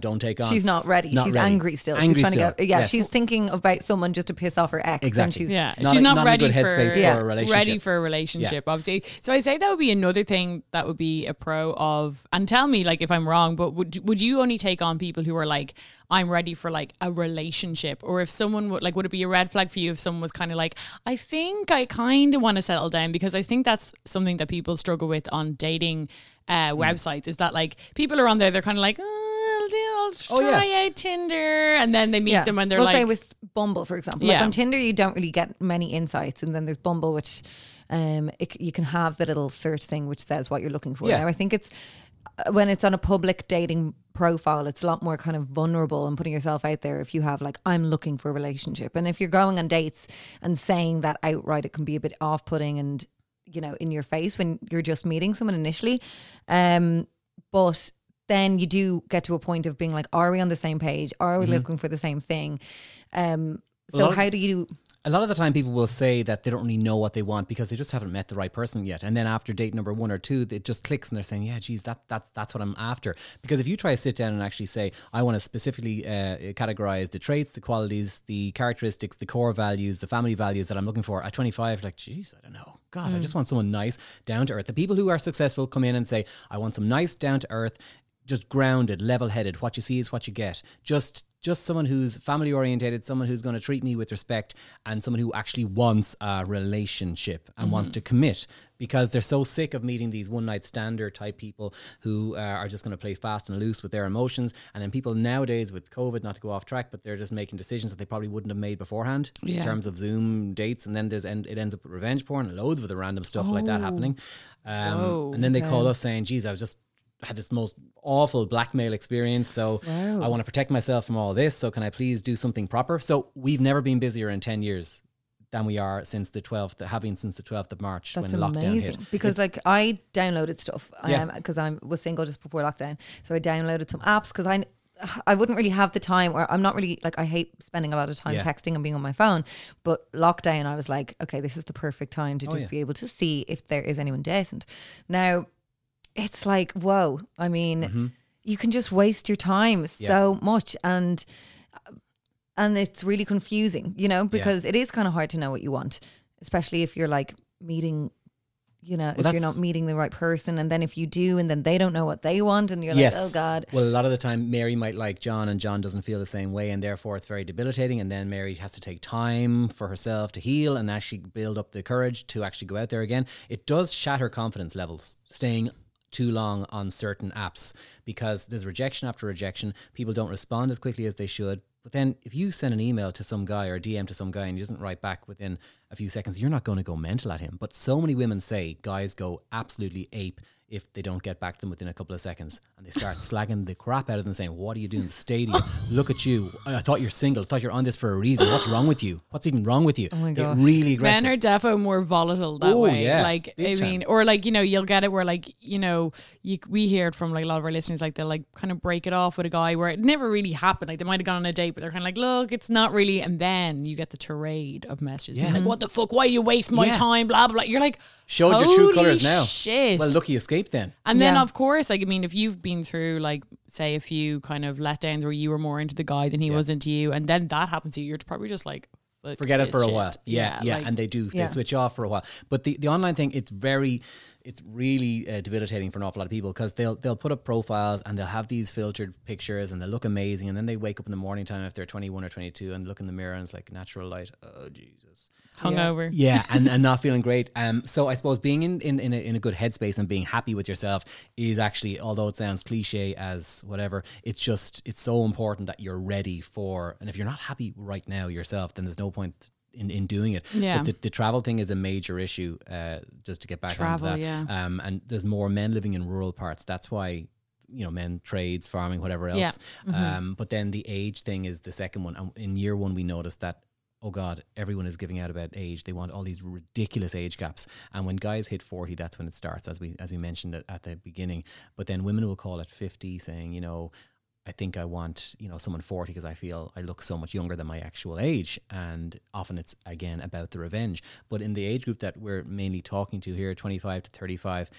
don't take on. She's not ready. She's angry still. She's trying to get, she's thinking about someone just to piss off her ex. Exactly. And she's not ready in a good headspace for a relationship. Ready for a relationship. Obviously, so I say that would be another thing that would be a pro of, and tell me like if I'm wrong, but would you only take on people who are like, I'm ready for like a relationship? Or if someone would, like, would it be a red flag for you if someone was kind of like, I think I kind of want to settle down? Because I think that's something that people struggle with on dating websites, is that like people are on there, they're kind of like, I'll try out Tinder, and then they meet them and they're say with Bumble, for example, like on Tinder you don't really get many insights, and then there's Bumble, which you can have the little search thing which says what you're looking for. Now I think it's when it's on a public dating profile, it's a lot more kind of vulnerable and putting yourself out there if you have like, I'm looking for a relationship. And if you're going on dates and saying that outright, it can be a bit off-putting and, you know, in your face when you're just meeting someone initially. But then you do get to a point of being like, are we on the same page? Are we looking for the same thing? So how do you... A lot of the time people will say that they don't really know what they want because they just haven't met the right person yet. And then after date number 1 or 2, it just clicks and they're saying, yeah, geez, that's what I'm after. Because if you try to sit down and actually say, I want to specifically categorize the traits, the qualities, the characteristics, the core values, the family values that I'm looking for at 25, like, geez, I don't know. God, I just want someone nice, down to earth. The people who are successful come in and say, I want some nice, down to earth, just grounded, level-headed, what you see is what you get. Just someone who's family orientated, someone who's going to treat me with respect, and someone who actually wants a relationship and wants to commit, because they're so sick of meeting these one night standard type people who are just going to play fast and loose with their emotions. And then people nowadays with COVID, not to go off track, but they're just making decisions that they probably wouldn't have made beforehand in terms of Zoom dates. And then it ends up with revenge porn, loads of other random stuff like that happening. And then they call us saying, geez, I was just had this most awful blackmail experience, so I want to protect myself from all this, so can I please do something proper? So we've never been busier in 10 years than we are since the 12th of March. That's when lockdown hit. Because like I downloaded stuff because I was single just before lockdown, so I downloaded some apps because I wouldn't really have the time, or I'm not really like, I hate spending a lot of time texting and being on my phone, but lockdown I was like, okay, this is the perfect time to just be able to see if there is anyone decent. Now it's like, whoa, I mean, you can just waste your time so much, and it's really confusing, you know, because it is kind of hard to know what you want, especially if you're like meeting, you know, if you're not meeting the right person, and then if you do, and then they don't know what they want, and you're like, oh God. Well, a lot of the time Mary might like John, and John doesn't feel the same way, and therefore it's very debilitating, and then Mary has to take time for herself to heal and actually build up the courage to actually go out there again. It does shatter confidence levels, staying too long on certain apps, because there's rejection after rejection. People don't respond as quickly as they should. But then if you send an email to some guy or a DM to some guy and he doesn't write back within a few seconds, you're not going to go mental at him. But so many women say guys go absolutely ape if they don't get back to them within a couple of seconds, and they start slagging the crap out of them, saying, what are you doing in the stadium? Look at you. I thought you're single. I thought you're on this for a reason. What's wrong with you? What's even wrong with you? Oh my God. Really aggressive. Men are definitely more volatile that way. Yeah. Like, big I mean, time. Or like, you know, you'll get it where like, you know, we hear it from like a lot of our listeners, like they'll like kind of break it off with a guy where it never really happened. Like they might've gone on a date, but they're kind of like, look, it's not really. And then you get the tirade of messages. Yeah. Like, what the fuck? Why do you waste my time? Blah, blah, blah. You're like, showed your true colors now. Shit. Well, lucky escape then. And then, of course, like, I mean, if you've been through, like, say, a few kind of letdowns where you were more into the guy than he was into you, and then that happens to you, you're probably just like, forget it for a while. Yeah. Like, and they switch off for a while. But the online thing, it's very it's really debilitating for an awful lot of people, because they'll put up profiles and they'll have these filtered pictures and they look amazing, and then they wake up in the morning time if they're 21 or 22 and look in the mirror and it's like natural light. Oh Jesus. Hungover. Yeah, and not feeling great. So I suppose being in a good headspace and being happy with yourself is actually, although it sounds cliche as whatever, it's so important that you're ready for, and if you're not happy right now yourself, then there's no point in doing it. Yeah. But the travel thing is a major issue, just to get back onto that. Yeah. And there's more men living in rural parts. That's why, you know, men, trades, farming, whatever else. Yeah. Mm-hmm. But then the age thing is the second one. And in year one, we noticed that, oh God, everyone is giving out about age. They want all these ridiculous age gaps. And when guys hit 40, that's when it starts, as we mentioned at the beginning. But then women will call at 50 saying, you know, I think I want, you know, someone 40 because I feel I look so much younger than my actual age. And often it's, again, about the revenge. But in the age group that we're mainly talking to here, 25 to 35,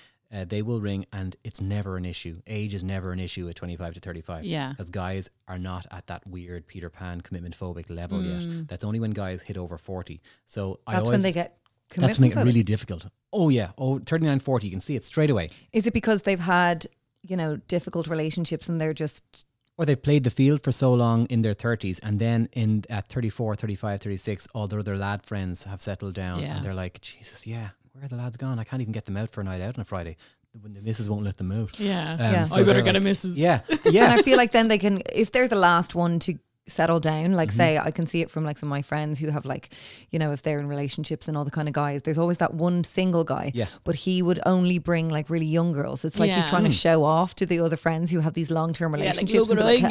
they will ring and it's never an issue. Age is never an issue at 25 to 35. Yeah. Because guys are not at that weird Peter Pan commitment phobic level yet. That's only when guys hit over 40. So that's when they get really difficult. Oh yeah. Oh, 39, 40. You can see it straight away. Is it because they've had, you know, difficult relationships and they're just... Or they've played the field for so long in their 30s, and then at 34, 35, 36, all their other lad friends have settled down and they're like, Jesus, where are the lads gone? I can't even get them out for a night out on a Friday. When the missus won't let them out. Yeah. So I better get a missus. Yeah. Yeah. And I feel like then they can, if they're the last one to settle down, like say, I can see it from like some of my friends who have like, you know, if they're in relationships and all the kind of guys, there's always that one single guy, but he would only bring like really young girls. It's like he's trying to show off to the other friends who have these long-term relationships. Like,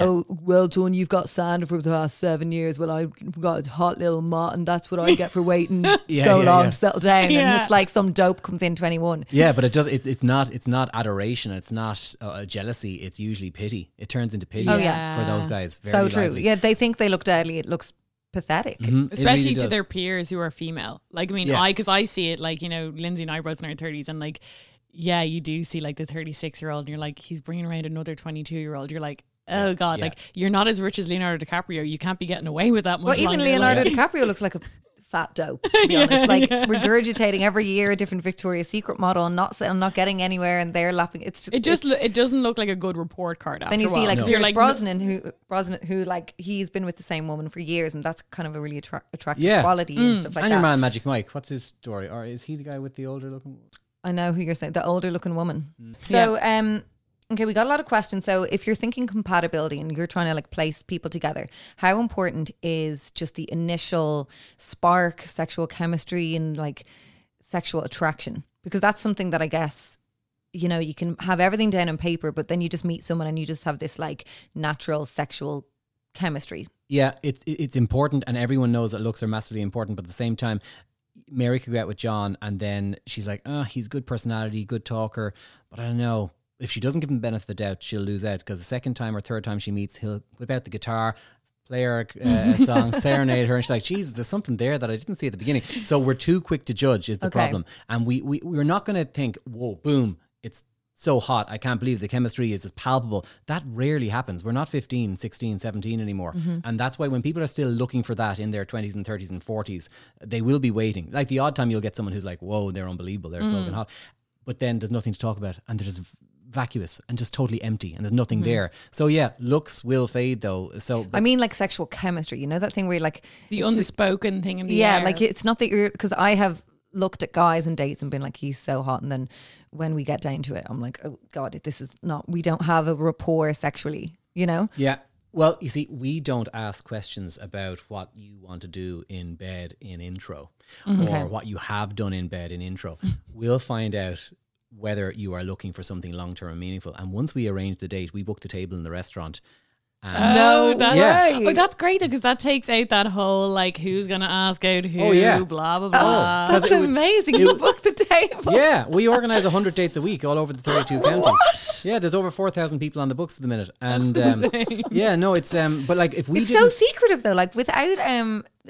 oh, well done, you've got sand for the past 7 years. Well, I've got a hot little mutt and that's what I get for waiting so long to settle down. Yeah. And it's like some dope comes in 21. Yeah, but it's not adoration. It's not jealousy. It's usually pity. It turns into pity for those guys. Very so true. Yeah, they think they look deadly. It looks pathetic, especially really to their peers who are female. Like, I mean, because I see it, like, you know, Lindsay and I both in our 30s, and like, yeah, you do see like the 36-year-old, and you're like, he's bringing around another 22-year-old. You're like, oh God, like you're not as rich as Leonardo DiCaprio. You can't be getting away with that much. Well, even Leonardo DiCaprio looks like a fat dope, to be honest. Like regurgitating every year a different Victoria's Secret model and not getting anywhere, and they're lapping. It doesn't look like a good report card. Then you see like Pierce Brosnan, who like he's been with the same woman for years, and that's kind of a really attractive quality and stuff like that. And your man Magic Mike, what's his story? Or is he the guy with the older looking? I know who you're saying, the older looking woman. Okay, we got a lot of questions. So if you're thinking compatibility and you're trying to like place people together, how important is just the initial spark, sexual chemistry and like sexual attraction? Because that's something that I guess, you know, you can have everything down on paper, but then you just meet someone and you just have this like natural sexual chemistry. Yeah, it's important, and everyone knows that looks are massively important, but at the same time, Mary could go out with John and then she's like, he's good personality, good talker, but I don't know. If she doesn't give him the benefit of the doubt, she'll lose out, because the second time or third time she meets, he'll whip out the guitar, play her a song, serenade her, and she's like, Jesus, there's something there that I didn't see at the beginning. So we're too quick to judge is the problem. And we're not going to think, whoa, boom, it's so hot, I can't believe the chemistry is as palpable. That rarely happens. We're not 15, 16, 17 anymore. And that's why when people are still looking for that in their 20s and 30s and 40s, they will be waiting. Like the odd time you'll get someone who's like, whoa, they're unbelievable, they're smoking hot. But then there's nothing to talk about, and there's vacuous and just totally empty, and there's nothing there. So yeah, looks will fade though. So I mean, like sexual chemistry, you know, that thing where you're like the unspoken thing in the air. Like it's not that you're, because I have looked at guys and dates and been like, he's so hot, and then when we get down to it, I'm like, oh God, this is not, we don't have a rapport sexually, you know. Yeah. Well, you see, we don't ask questions about what you want to do in bed in intro, or what you have done in bed in intro. We'll find out whether you are looking for something long-term and meaningful. And once we arrange the date, we book the table in the restaurant. But that's great, because that takes out that whole like who's going to ask out who, blah, blah, blah. Oh, that's amazing. You book the table. Yeah, we organise 100 dates a week all over the 32 counties. What? Yeah, there's over 4,000 people on the books at the minute. And yeah, no, it's, but like if we it's so secretive though, like without,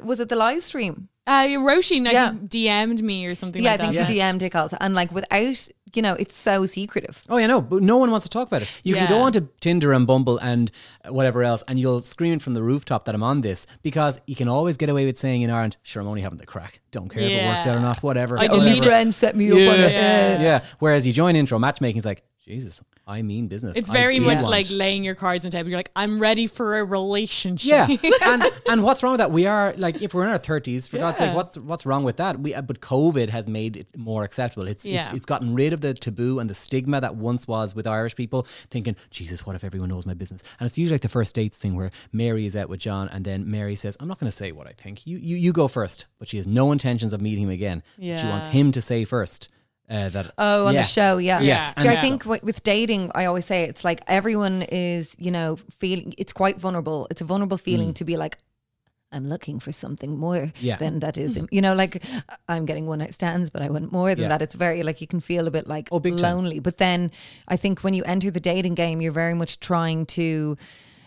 was it the live stream? Roisin DM'd me or something like that. Yeah, I think she DM'd Dick also. And like without you know, it's so secretive. Oh, yeah, no, but no one wants to talk about it. You can go onto Tinder and Bumble and whatever else, and you'll scream from the rooftop that I'm on this, because you can always get away with saying in Ireland, sure, I'm only having the crack. Don't care if it works out or not, whatever. I didn't need friends set me up on it. Yeah. Whereas you join intro matchmaking, it's like, Jesus, I mean business. It's very much like laying your cards on the table. You're like, I'm ready for a relationship. Yeah. and what's wrong with that? We are like, if we're in our 30s, for God's sake, what's wrong with that? But COVID has made it more acceptable. It's gotten rid of the taboo and the stigma that once was with Irish people thinking, Jesus, what if everyone knows my business? And it's usually like the first dates thing where Mary is out with John and then Mary says, I'm not going to say what I think. You go first. But she has no intentions of meeting him again. Yeah. She wants him to say first. The show, Yes. So I think with dating, I always say it's like everyone is, you know, feeling it's quite vulnerable. It's a vulnerable feeling to be like, I'm looking for something more than that is, you know, like I'm getting one night stands, but I want more than that. It's very like you can feel a bit like lonely. Time. But then I think when you enter the dating game, you're very much trying to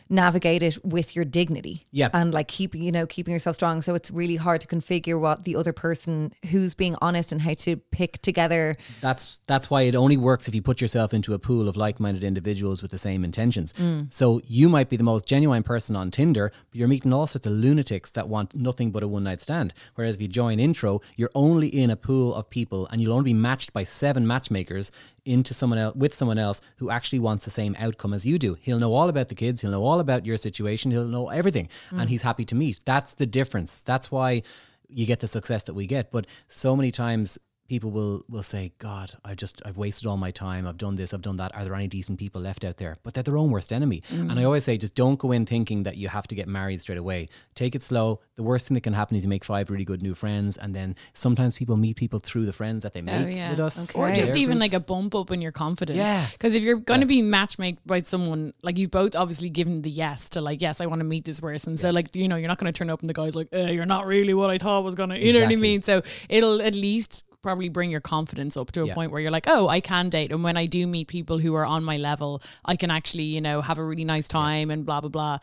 navigate it with your dignity and like keeping yourself strong. So it's really hard to configure what the other person who's being honest and how to pick together. That's why it only works if you put yourself into a pool of like-minded individuals with the same intentions. So you might be the most genuine person on Tinder, but you're meeting all sorts of lunatics that want nothing but a one-night stand. Whereas if you join intro, you're only in a pool of people and you'll only be matched by 7 matchmakers into someone else with someone else who actually wants the same outcome as you do. He'll know all about the kids, he'll know all about your situation, he'll know everything, and he's happy to meet. That's the difference. That's why you get the success that we get. But so many times people will say, God, I've wasted all my time, I've done this, I've done that, are there any decent people left out there? But they're their own worst enemy. And I always say, just don't go in thinking that you have to get married straight away. Take it slow. The worst thing that can happen is you make 5 really good new friends, and then sometimes people meet people through the friends that they make with us. Okay. Or just even like a bump up in your confidence. Because if you're going to be matchmade by someone, like you've both obviously given the yes to like, yes, I want to meet this person. So like, you know, you're not going to turn up and the guy's like, you're not really what I thought was going to, you know what I mean? So it'll at least probably bring your confidence up to a point where you're like, oh, I can date. And when I do meet people who are on my level, I can actually, you know, have a really nice time and blah, blah, blah.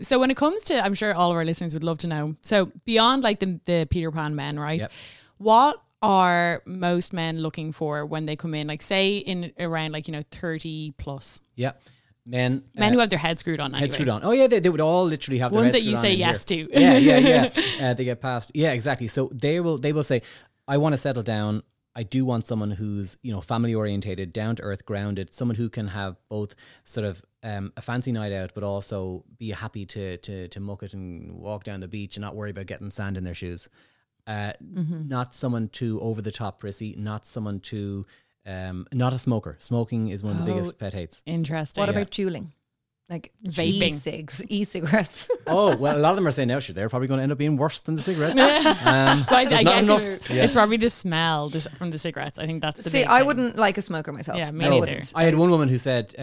So when it comes to, I'm sure all of our listeners would love to know. So beyond like the Peter Pan men, right? Yep. What are most men looking for when they come in? Like say in around like, you know, 30 plus. Yeah. Men who have their head screwed on. Anyway. Head screwed on. Oh yeah, they would all literally have their head screwed on. Ones that you say yes to. Yeah. They get passed. Yeah, exactly. So they will say, I want to settle down. I do want someone who's, you know, family orientated, down to earth, grounded, someone who can have both sort of a fancy night out, but also be happy to muck it and walk down the beach and not worry about getting sand in their shoes. Not someone too over the top prissy, not someone too, not a smoker. Smoking is one of the biggest pet hates. Interesting. What about juuling? Like vaping, e-cigarettes. Oh, well, a lot of them are saying now, sure, they're probably going to end up being worse than the cigarettes. But I guess it's probably the smell from the cigarettes. I think that's the big thing. Wouldn't like a smoker myself. Yeah, me neither. I had one woman who said,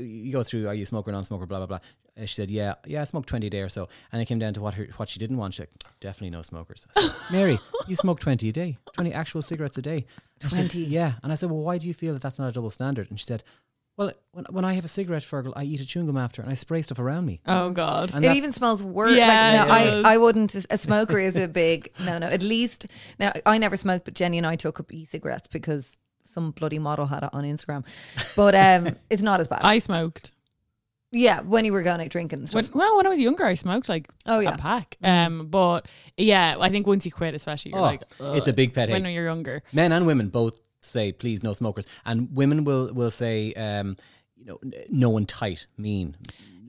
you go through, are you a smoker, non-smoker, blah, blah, blah. She said, yeah, I smoked 20 a day or so. And it came down to what she didn't want. She's like, definitely no smokers. I said, Mary, you smoke 20 a day, 20 actual cigarettes a day. 20? Said, yeah. And I said, well, why do you feel that that's not a double standard? And she said, well, when I have a cigarette, Fergal, I eat a chewing gum after and I spray stuff around me. Oh, God. And it even smells worse. Yeah, like, no, I wouldn't. A smoker is a big no. At least, now, I never smoked, but Jenny and I took up e-cigarettes because some bloody model had it on Instagram. But it's not as bad. I smoked. Yeah, when you were going out drinking and stuff. When I was younger, I smoked like a pack. But yeah, I think once you quit, especially, you're like, it's a big pet hate. When you're younger. Men and women both say please no smokers, and women will say no and tight, mean.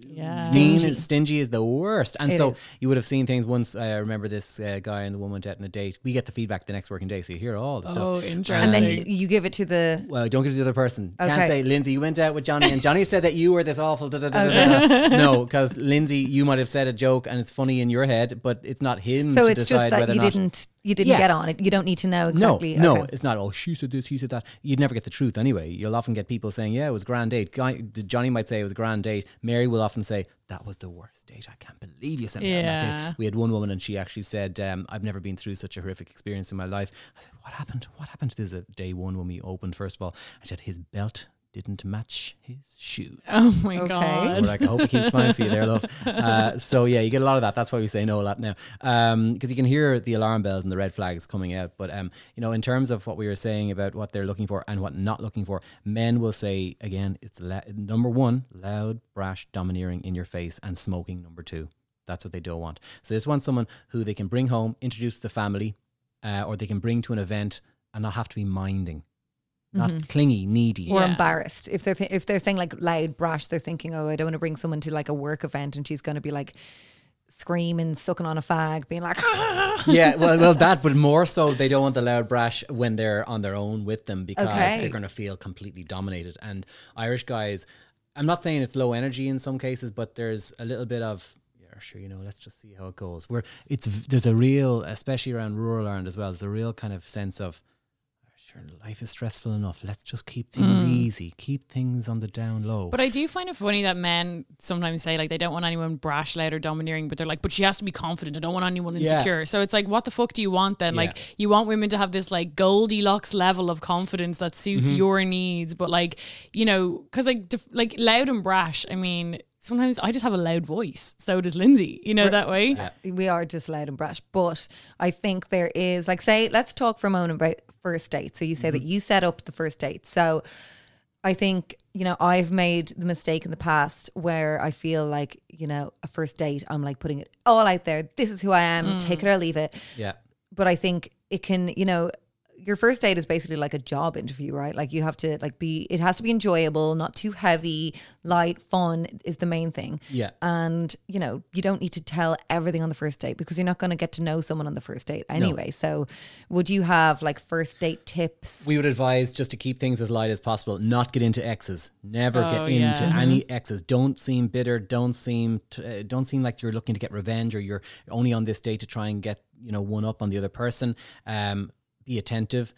Yeah. Stingy is the worst. And you would have seen things once. I remember this guy and the woman went on a date. We get the feedback the next working day, so you hear all the stuff. Oh, interesting. And then you give it to the... Well, don't give it to the other person. Okay. Can't say, Lindsay, you went out with Johnny and Johnny said that you were this awful... No, because Lindsay, you might have said a joke and it's funny in your head, but it's not him so to decide whether or not... So it's just that you didn't get on it. You don't need to know exactly. No, it's not, she said this, he said that. You'd never get the truth anyway. You'll often get people saying, yeah, it was a grand date. Johnny might say it was a grand date. Mary will often say, that was the worst date. I can't believe you sent me on that date. We had one woman and she actually said, I've never been through such a horrific experience in my life. I said, what happened? This is day one when we opened, first of all. I said, his belt didn't match his shoes. Oh my God. We're like, I hope it keeps fine for you there, love. So yeah, you get a lot of that. That's why we say no a lot now. Because you can hear the alarm bells and the red flags coming out. But you know, in terms of what we were saying about what they're looking for and what not looking for, men will say, again, it's number one, loud, brash, domineering, in your face, and smoking, number two. That's what they don't want. So they just want someone who they can bring home, introduce to the family, or they can bring to an event and not have to be minding. Not clingy, needy. Or embarrassed. If they're saying like loud, brash, they're thinking, oh, I don't want to bring someone to like a work event and she's going to be like screaming, sucking on a fag, being like, ah. Yeah, well, that, but more so they don't want the loud, brash when they're on their own with them, because they're going to feel completely dominated. And Irish guys, I'm not saying it's low energy in some cases, but there's a little bit of, sure, you know, let's just see how it goes. There's a real, especially around rural Ireland as well, there's a real kind of sense of, sure, life is stressful enough, let's just keep things easy, keep things on the down low. But I do find it funny that men sometimes say like they don't want anyone brash, loud or domineering, but they're like, but she has to be confident, I don't want anyone insecure. So it's like, what the fuck do you want then? Like, you want women to have this like Goldilocks level of confidence that suits your needs, but like, you know, because like loud and brash, I mean, sometimes I just have a loud voice. So does Lindsay, you know, that way. We are just loud and brash. But I think there is, like, say, let's talk for a moment about first dates. So you say that you set up the first date. So I think, you know, I've made the mistake in the past where I feel like, you know, a first date, I'm like putting it all out there. This is who I am. Take it or leave it. Yeah. But I think it can, you know, your first date is basically like a job interview, right? Like you have to like it has to be enjoyable, not too heavy, light, fun is the main thing. Yeah. And you know, you don't need to tell everything on the first date because you're not going to get to know someone on the first date anyway. No. So would you have like first date tips? We would advise just to keep things as light as possible, not get into exes, never get into any exes. Don't seem bitter. Don't seem, don't seem like you're looking to get revenge or you're only on this date to try and get, you know, one up on the other person. Be attentive.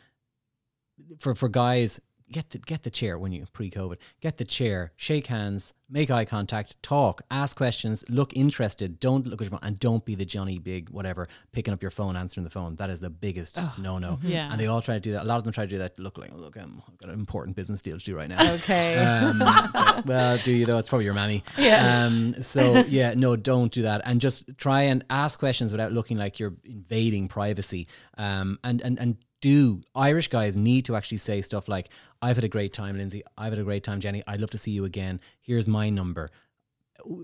For guys, get the chair when you pre-COVID. Get the chair, shake hands, make eye contact, talk, ask questions, look interested. Don't look at your phone, and don't be the Johnny Big whatever picking up your phone, answering the phone. That is the biggest no-no. Yeah. And they all try to do that. A lot of them try to do that. Look like, I've got an important business deal to do right now. Okay. So, well, do you though? It's probably your mammy. Yeah. So yeah, no, don't do that. And just try and ask questions without looking like you're invading privacy. And do Irish guys need to actually say stuff like, I've had a great time, Lindsay. I've had a great time, Jenny. I'd love to see you again. Here's my number.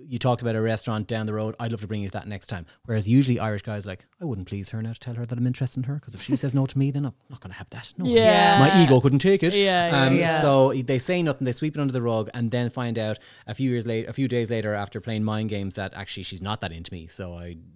You talked about a restaurant down the road. I'd love to bring you to that next time. Whereas usually Irish guys are like, I wouldn't please her now to tell her that I'm interested in her, because if she says no to me, then I'm not going to have that. No, my ego couldn't take it. So they say nothing. They sweep it under the rug, and then find out a few days later, after playing mind games, that actually she's not that into me. So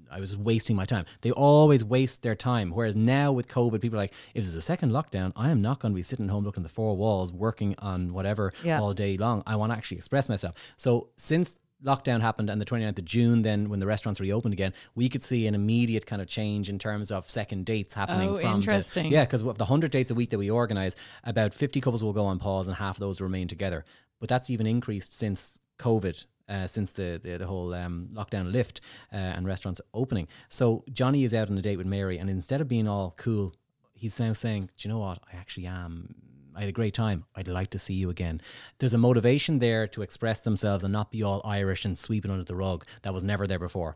I was wasting my time. They always waste their time. Whereas now with COVID, people are like, if there's a second lockdown, I am not going to be sitting at home looking at the four walls, working on whatever all day long. I want to actually express myself. So since lockdown happened and the 29th of June, then when the restaurants reopened again, we could see an immediate kind of change in terms of second dates happening. Oh, interesting. Because of the 100 dates a week that we organise, about 50 couples will go on pause and half of those remain together. But that's even increased since COVID, since the whole lockdown lift and restaurants opening. So Johnny is out on a date with Mary, and instead of being all cool, he's now saying, do you know what? I actually am. I had a great time. I'd like to see you again. There's a motivation there to express themselves and not be all Irish and sweeping under the rug. That was never there before.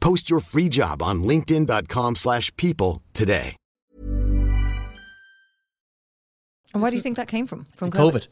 Post your free job on linkedin.com/people today. And why do you think that came from? From COVID?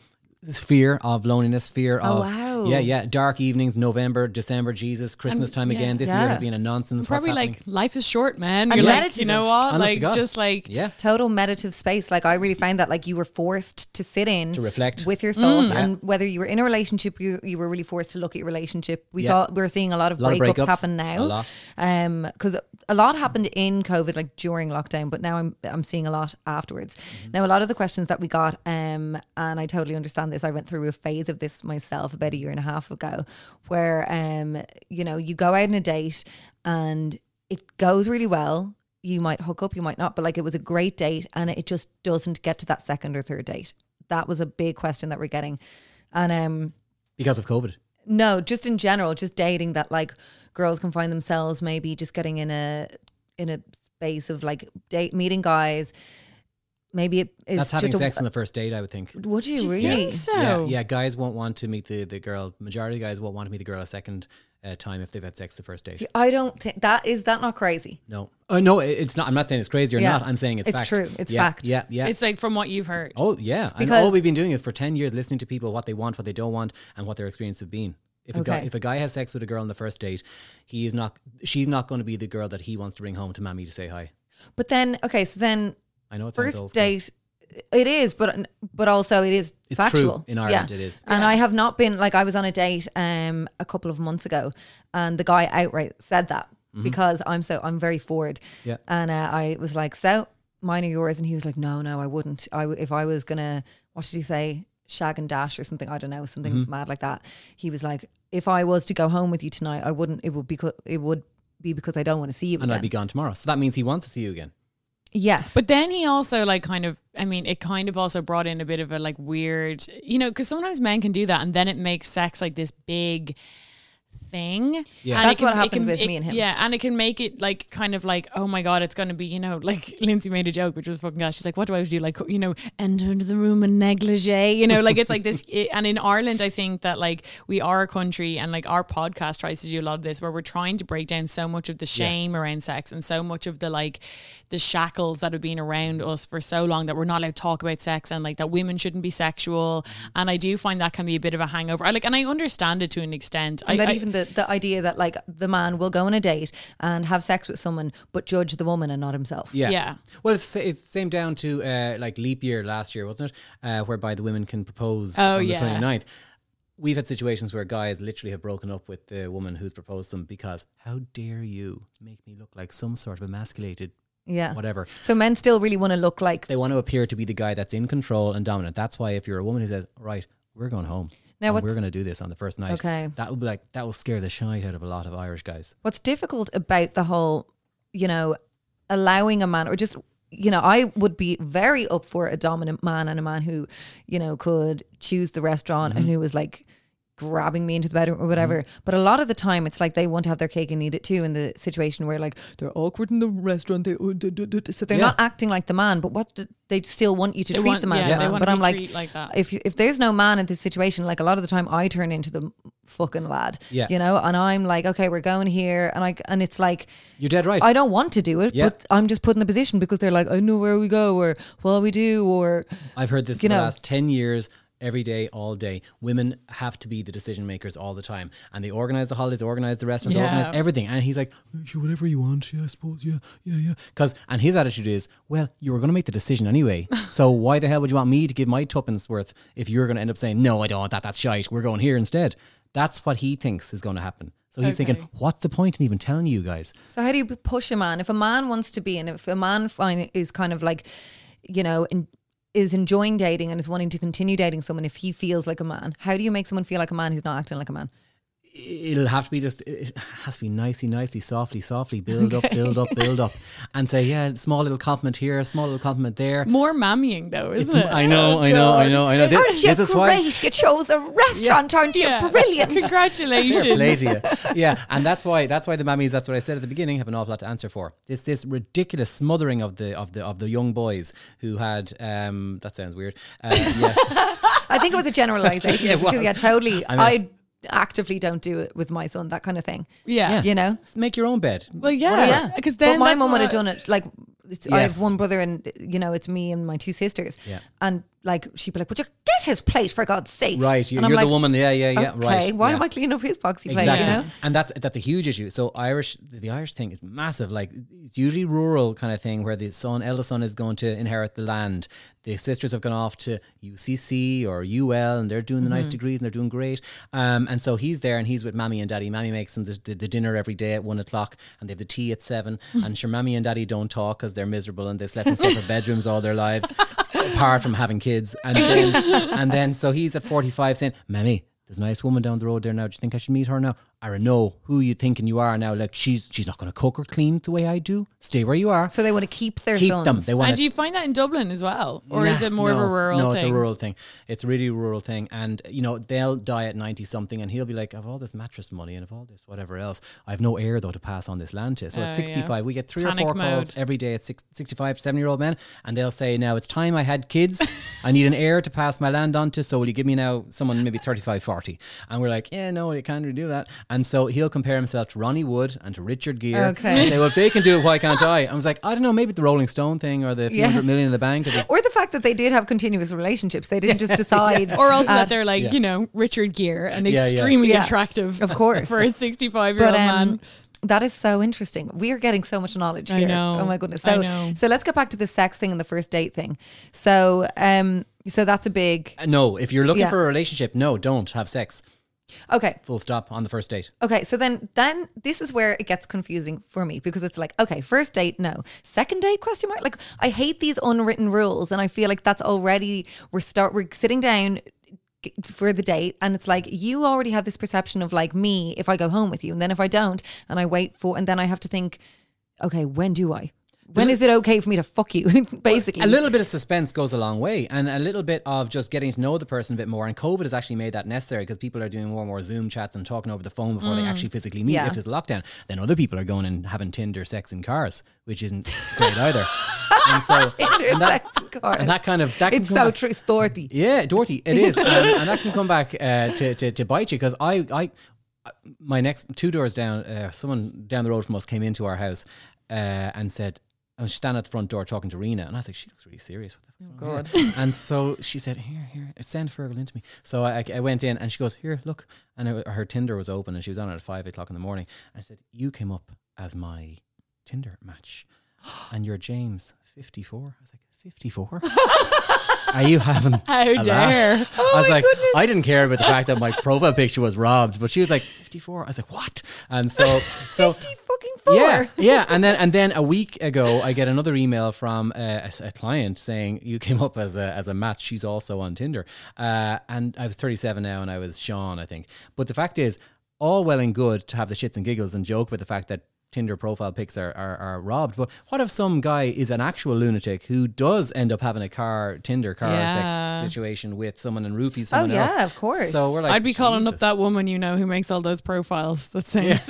fear of loneliness, fear of... Oh, wow. Yeah, yeah. Dark evenings, November, December, Jesus, Christmas time again. This year has been a nonsense. Probably like, life is short, man. You're like, you know what? Like, just like... Yeah. Total meditative space. Like, I really found that, like, you were forced to sit in... To reflect. With your thoughts. Mm. And whether you were in a relationship, you were really forced to look at your relationship. We're seeing a lot of breakups happen now. A lot. Because a lot happened in COVID, like, during lockdown. But now I'm seeing a lot afterwards. Mm-hmm. Now, a lot of the questions that we got, and I totally understand this, I went through a phase of this myself about 1.5 years ago where you go out on a date and it goes really well, you might hook up, you might not, but like it was a great date and it just doesn't get to that second or third date. That was a big question that we're getting, and because of COVID, no, just in general, just dating, that like girls can find themselves maybe just getting in a space of like date, meeting guys. Maybe it is. That's having sex on the first date, I would think. Would you really? Yeah. Think so? Yeah, yeah, guys won't want to meet the girl. Majority of guys won't want to meet the girl a second time if they've had sex the first date. See, I don't think that not crazy. No. Oh, no, it's not. I'm not saying it's crazy or not. I'm saying it's fact. True. It's fact. Yeah, yeah. It's like from what you've heard. Oh, yeah. Because and all we've been doing is for 10 years listening to people, what they want, what they don't want, and what their experience have been. If a guy has sex with a girl on the first date, she's not going to be the girl that he wants to bring home to mammy to say hi. But then, okay, so then... I know it's first date. It is, but also it is, it's factual. True. In Ireland, it is. And I have not been, like, I was on a date a couple of months ago, and the guy outright said that because I'm very forward. Yeah. And I was like, so mine or yours? And he was like, no, I wouldn't. If I was gonna, what did he say? Shag and dash or something? I don't know, something mad like that. He was like, if I was to go home with you tonight, I wouldn't. It would be because I don't want to see you again. And I'd be gone tomorrow. So that means he wants to see you again. Yes. But then he also like it kind of also brought in a bit of a like weird, because sometimes men can do that and then it makes sex like this big thing. Yeah. And that's what happened with me and him. Yeah. And it can make it like kind of like, oh my God, it's going to be, like Lindsay made a joke, which was fucking gosh. She's like, what do I do? Like, enter into the room and negligee, like it's like this. And in Ireland, I think that like we are a country and like our podcast tries to do a lot of this where we're trying to break down so much of the shame around sex and so much of the like the shackles that have been around us for so long that we're not allowed to talk about sex and like that women shouldn't be sexual. And I do find that can be a bit of a hangover. And I understand it to an extent. And the idea that like the man will go on a date and have sex with someone but judge the woman and not himself. Yeah. Well, it's same down to like leap year last year, wasn't it? Whereby the women can propose on the 29th. We've had situations where guys literally have broken up with the woman who's proposed them because how dare you make me look like some sort of emasculated whatever. So men still really want to look like... They want to appear to be the guy that's in control and dominant. That's why if you're a woman who says, right, we're going home. Now we're going to do this on the first night. Okay. That will scare the shite out of a lot of Irish guys. What's difficult about the whole, allowing a man or just, I would be very up for a dominant man and a man who, could choose the restaurant and who was like grabbing me into the bedroom or whatever. But a lot of the time it's like they want to have their cake and eat it too in the situation where like they're awkward in the restaurant. So they're not acting like the man, but they still want you to treat the man as a man. But I'm like that. If there's no man in this situation, like a lot of the time I turn into the fucking lad, and I'm like, okay, we're going here. And it's like, you're dead right. I don't want to do it, but I'm just put in the position because they're like, I know where we go or well, we do, or I've heard this for the last 10 years. Every day, all day. Women have to be the decision makers all the time. And they organize the holidays, organize the restaurants, organize everything. And he's like, whatever you want, I suppose, yeah. And his attitude is, well, you were going to make the decision anyway. So why the hell would you want me to give my tuppence worth if you're going to end up saying, no, I don't want that, that's shite, we're going here instead. That's what he thinks is going to happen. So he's thinking, what's the point in even telling you guys? So how do you push a man? If a man wants to be, and if a man is kind of like, is enjoying dating and is wanting to continue dating someone if he feels like a man. How do you make someone feel like a man who's not acting like a man? It'll have to be it has to be nicely, softly, build up. And say, small little compliment here, small little compliment there. More mammying though, isn't it? I know. Aren't you great? You chose a restaurant, aren't you? Brilliant. Congratulations. Fair play to you. And that's why the mammies, that's what I said at the beginning, have an awful lot to answer for. This ridiculous smothering of the young boys who had, that sounds weird. I think it was a generalization. Yeah, totally. I actively don't do it with my son, that kind of thing. Yeah. Make your own bed. Well, because then my mum would have done it. Like, I have one brother and, it's me and my two sisters. Yeah. And like, she'd be like, would you get his plate for God's sake? Right, you're like, the woman, okay, right. Why am I cleaning up his boxy plate? Exactly. You know? And that's a huge issue. So the Irish thing is massive. Like, it's usually rural kind of thing where the eldest son is going to inherit the land. The sisters have gone off to UCC or UL and they're doing the nice degrees and they're doing great. And so he's there and he's with Mammy and Daddy. Mammy makes him the dinner every day at 1 o'clock and they have the tea at 7. And sure, Mammy and Daddy don't talk because they're miserable and they slept in separate bedrooms all their lives, apart from having kids. And then so he's at 45 saying, Mammy, there's a nice woman down the road there now. Do you think I should meet her now? I know who you thinking you are now. Like, she's not going to cook or clean the way I do. Stay where you are. So they want to keep their sons. They want. And do you find that in Dublin as well, or is it more of a rural thing? No, it's a rural thing. It's really a rural thing, and you know they'll die at 90 something, and he'll be like, "I've all this mattress money, and I've all this whatever else. I've no heir though to pass on this land to." So at 65, we get three or four calls every day at 65, 7-year-old men, and they'll say, "Now it's time I had kids. I need an heir to pass my land on to. So will you give me now someone maybe 35, 40?" And we're like, "Yeah, no, you can't really do that." And so he'll compare himself to Ronnie Wood and to Richard Gere and say, well, if they can do it, why can't I? I was like, I don't know, maybe the Rolling Stone thing or the few hundred million in the bank. Or the fact that they did have continuous relationships. They didn't just decide. Or also that they're like, you know, Richard Gere, an extremely attractive, of course, for a 65-year-old man. That is so interesting. We are getting so much knowledge here. I know. Oh my goodness. So let's get back to the sex thing and the first date thing. So, so that's a big... No, if you're looking for a relationship, no, don't have sex. Okay. Full stop on the first date. Okay, so then this is where it gets confusing for me because it's like, okay, first date, no. Second date, question mark? Like, I hate these unwritten rules and I feel like that's already, we're sitting down for the date and it's like, you already have this perception of like me if I go home with you, and then if I don't and I wait for, and then I have to think, okay, when is it okay for me to fuck you? Basically, well, a little bit of suspense goes a long way, and a little bit of just getting to know the person a bit more. And COVID has actually made that necessary because people are doing more and more Zoom chats and talking over the phone before they actually physically meet. If there's a lockdown, then other people are going and having Tinder sex in cars, which isn't great either. And so, and that it's so true. It's Dorothy. Yeah, Dorothy. It is, and that can come back to bite you because my next two doors down, someone down the road from us came into our house and said. I was standing at the front door talking to Rena, and I was like, she looks really serious. What the fuck? God. And so she said, here, send Fergal in to me. So I went in, and she goes, here, look. And her Tinder was open, and she was on it at 5 o'clock in the morning. I said, you came up as my Tinder match, and you're James, 54. I was like, 54? Are you having a dare? Oh, I was like, goodness. I didn't care about the fact that my profile picture was robbed, but she was like, 54. I was like, what? And so 50 fucking 4. Yeah. And then a week ago, I get another email from a client saying, you came up as a match. She's also on Tinder. And I was 37 now, and I was Sean, I think. But the fact is, all well and good to have the shits and giggles and joke with the fact that Tinder profile pics are robbed, but what if some guy is an actual lunatic who does end up having a car sex situation with someone and roofies someone else? Oh yeah, of course. So we're like, I'd be calling up that woman, you know, who makes all those profiles. That sounds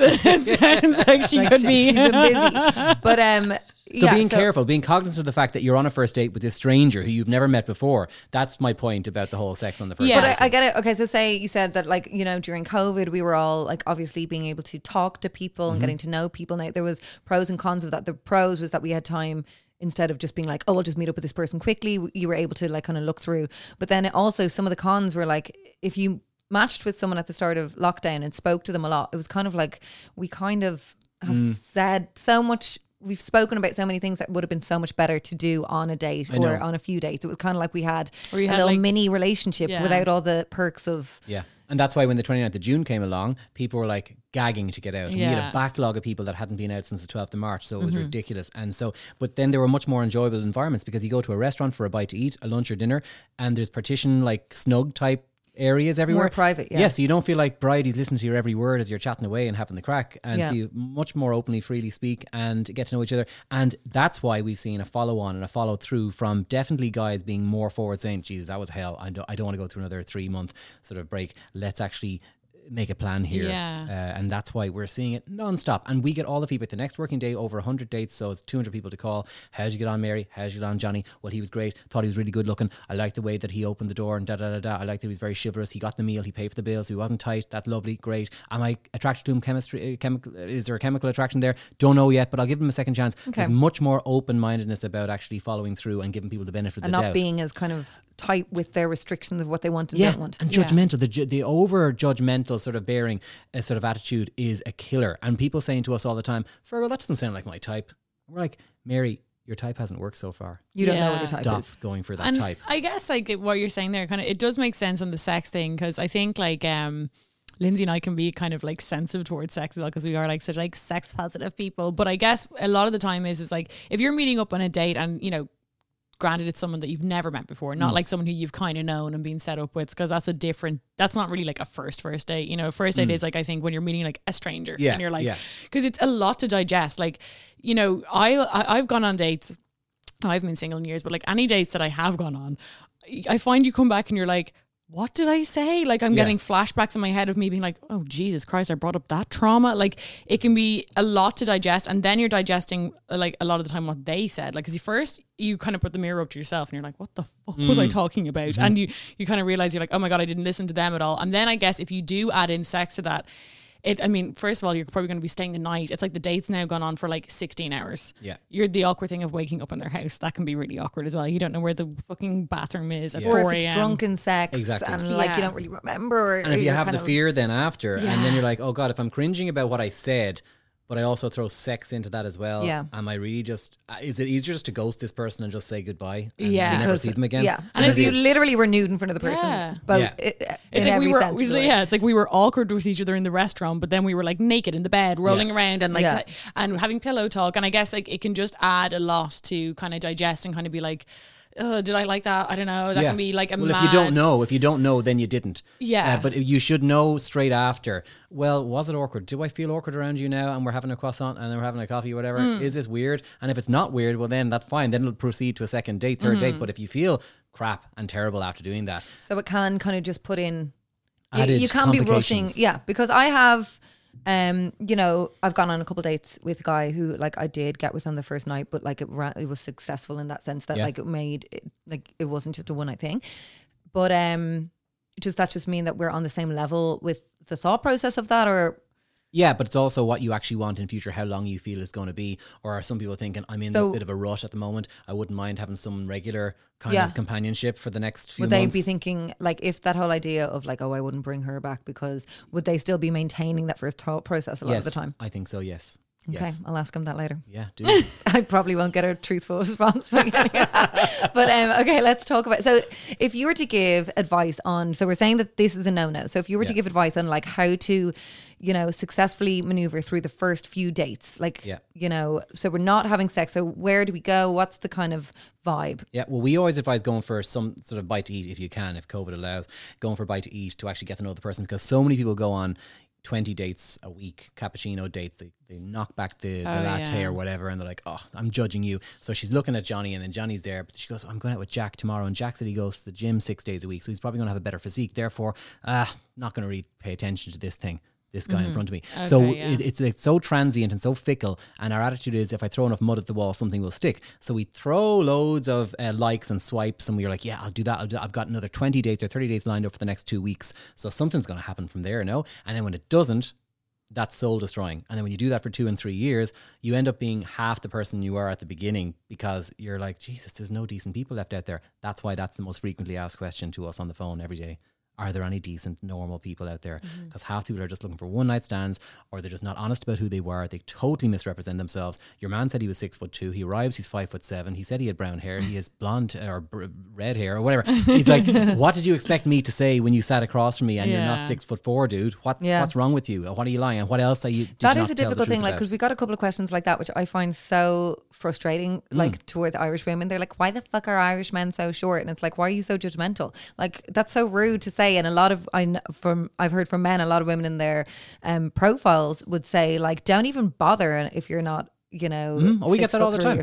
sounds like she could be. She's been busy. But So careful, being cognizant of the fact that you're on a first date with this stranger who you've never met before. That's my point about the whole sex on the first date. Yeah, but I get it. Okay, so say you said that, like, you know, during COVID, we were all like obviously being able to talk to people and getting to know people. Now, there was pros and cons of that. The pros was that we had time. Instead of just being like, oh, I'll just meet up with this person quickly, you were able to like kind of look through. But then also some of the cons were like, if you matched with someone at the start of lockdown and spoke to them a lot, it was kind of like we kind of have said so much. We've spoken about so many things that would have been so much better to do on a date or on a few dates. It was kind of like we had a little mini relationship without all the perks of... Yeah. And that's why when the 29th of June came along, people were like gagging to get out. Yeah. We had a backlog of people that hadn't been out since the 12th of March. So it was ridiculous. And so, but then there were much more enjoyable environments because you go to a restaurant for a bite to eat, a lunch or dinner, and there's partition like snug type areas everywhere. More private, yeah. Yeah, so you don't feel like Bridie's listening to your every word as you're chatting away and having the crack. And so you much more openly, freely speak and get to know each other. And that's why we've seen a follow-on and a follow-through from definitely guys being more forward saying, geez, that was hell. I don't want to go through another 3-month sort of break. Let's actually make a plan here. Yeah. And that's why we're seeing it nonstop. And we get all the feedback the next working day, over 100 dates. So it's 200 people to call. How'd you get on, Mary? How'd you get on, Johnny? Well, he was great. Thought he was really good looking. I liked the way that he opened the door and da-da-da-da. I liked that he was very chivalrous. He got the meal. He paid for the bills. He wasn't tight. That's lovely. Great. Am I attracted to him? Is there a chemical attraction there? Don't know yet, but I'll give him a second chance. Okay. There's much more open-mindedness about actually following through and giving people the benefit of the doubt. And not being as kind of tight with their restrictions of what they want and don't want. And judgmental, the over-judgmental sort of bearing sort of attitude is a killer. And people saying to us all the time, Fergal, that doesn't sound like my type. We're like, Mary, your type hasn't worked so far. You don't know what your type is. Stop going for that and type. I guess like what you're saying there, kind of, it does make sense on the sex thing, because I think like Lindsay and I can be kind of like sensitive towards sex as well, because we are like such like sex positive people. But I guess a lot of the time is like if you're meeting up on a date and, you know, granted it's someone that you've never met before, not like someone who you've kind of known and been set up with, because that's a different, that's not really like a first date, you know. First date is like, I think when you're meeting like a stranger and you're like, because it's a lot to digest. Like, you know, I've gone on dates, I haven't been single in years, but like any dates that I have gone on, I find you come back and you're like, what did I say? Like I'm getting flashbacks in my head of me being like, oh Jesus Christ, I brought up that trauma. Like it can be a lot to digest, and then you're digesting like a lot of the time what they said. Like, cause you first, you kind of put the mirror up to yourself and you're like, what the fuck was I talking about? Mm-hmm. And you kind of realize you're like, oh my God, I didn't listen to them at all. And then I guess if you do add in sex to that, I mean, first of all, you're probably going to be staying the night. It's like the date's now gone on for like 16 hours. Yeah. You're the awkward thing of waking up in their house. That can be really awkward as well. You don't know where the fucking bathroom is at 4 a.m. Or if it's drunken sex. Exactly. And like you don't really remember. And if you have the fear then after. Yeah. And then you're like, oh God, if I'm cringing about what I said, but I also throw sex into that as well. Yeah. Am I really just, is it easier just to ghost this person and just say goodbye? And you never see them again. Yeah. And it's, you literally were nude in front of the person. Yeah. But it's like it's like we were awkward with each other in the restaurant, but then we were like naked in the bed, rolling around and like, and having pillow talk. And I guess like it can just add a lot to kind of digest and kind of be like, oh, did I like that? I don't know. That can be like a mad... Well, if you don't know, then you didn't. Yeah. But you should know straight after. Well, was it awkward? Do I feel awkward around you now? And we're having a croissant and then we're having a coffee, whatever. Is this weird? And if it's not weird, well, then that's fine. Then it'll proceed to a second date, third date. But if you feel crap and terrible after doing that. So it can kind of just put in... You can't be rushing. Yeah, because I have... you know, I've gone on a couple of dates with a guy who like I did get with on the first night, but like it was successful in that sense that like it made it, like it wasn't just a one night thing, but does that just mean that we're on the same level with the thought process of that? Or yeah, but it's also what you actually want in future, how long you feel it's going to be. Or are some people thinking, I'm in this bit of a rut at the moment. I wouldn't mind having some regular kind of companionship for the next few months. Would they be thinking, like, if that whole idea of like, oh, I wouldn't bring her back because, would they still be maintaining that first thought process a lot of the time? I think so, yes. Okay, yes. I'll ask him that later. Yeah, do. I probably won't get a truthful response. But okay, let's talk about... So if you were to give advice on... So we're saying that this is a no-no. So if you were to give advice on like how to... you know, successfully maneuver through the first few dates. Like, you know, so we're not having sex. So where do we go? What's the kind of vibe? Yeah, well, we always advise going for some sort of bite to eat if you can, if COVID allows, going for a bite to eat to actually get to know the person, because so many people go on 20 dates a week, cappuccino dates, they knock back the latte or whatever, and they're like, oh, I'm judging you. So she's looking at Johnny, and then Johnny's there, but she goes, oh, I'm going out with Jack tomorrow, and Jack said he goes to the gym 6 days a week, so he's probably going to have a better physique, therefore, not going to really pay attention to this thing. This guy in front of me. Okay, so it's so transient and so fickle, and our attitude is, if I throw enough mud at the wall, something will stick. So we throw loads of likes and swipes, and we're like, yeah, I'll do that. I've got another 20 dates or 30 days lined up for the next 2 weeks. So something's going to happen from there, no? And then when it doesn't, that's soul destroying. And then when you do that for 2 and 3 years, you end up being half the person you were at the beginning, because you're like, Jesus, there's no decent people left out there. That's why that's the most frequently asked question to us on the phone every day. Are there any decent, normal people out there? Because half the people are just looking for one night stands, or they're just not honest about who they were. They totally misrepresent themselves. Your man said he was 6'2". He arrives, he's 5'7". He said he had brown hair. He has blonde or red hair or whatever. He's like, what did you expect me to say when you sat across from me and you're not 6'4", dude? What's wrong with you? What are you lying? And what else are you? That is a difficult thing, like, because we got a couple of questions like that, which I find so frustrating, like towards Irish women. They're like, why the fuck are Irish men so short? And it's like, why are you so judgmental? Like, that's so rude to say. And a lot of I've heard from men, a lot of women in their profiles would say like, don't even bother if you're not, you know. Oh, we get that all the time.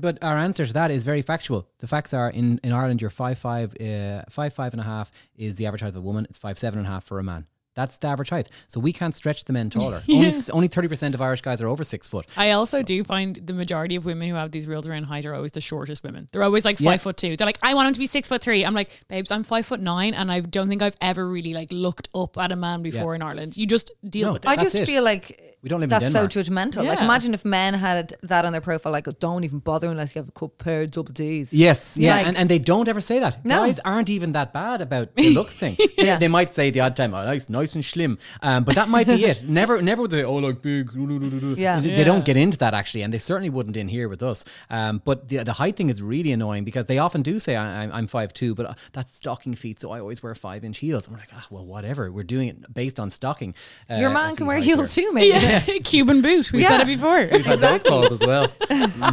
But our answer to that is very factual. The facts are in Ireland, you're 5'5", 5'5" and a half is the average height of a woman. It's 5'7" and a half for a man. That's the average height. So we can't stretch the men taller. Yeah. Only 30% of Irish guys are over 6 foot. I also do find the majority of women who have these rules around height are always the shortest women. They're always like 5 foot two. They're like, I want him to be 6'3". I'm like, babes, I'm 5'9", and I don't think I've ever really like looked up at a man before in Ireland. You just deal with it. I just feel like we don't live in Denmark. That's so judgmental. Yeah. Like imagine if men had that on their profile, like, don't even bother unless you have a couple pair of double Ds. Yes, yeah, like, and they don't ever say that. No. Guys aren't even that bad about the looks thing. Yeah. They might say the odd time, oh, nice and slim, but that might be it. Never would they, oh, like big. They don't get into that actually, and they certainly wouldn't in here with us. But the height thing is really annoying because they often do say I'm 5'2", but that's stocking feet, so I always wear 5-inch heels. And we're like, well, whatever. We're doing it based on stocking. Your man can wear heels too, maybe. Yeah. Cuban boot. We said it before. We've had those calls as well.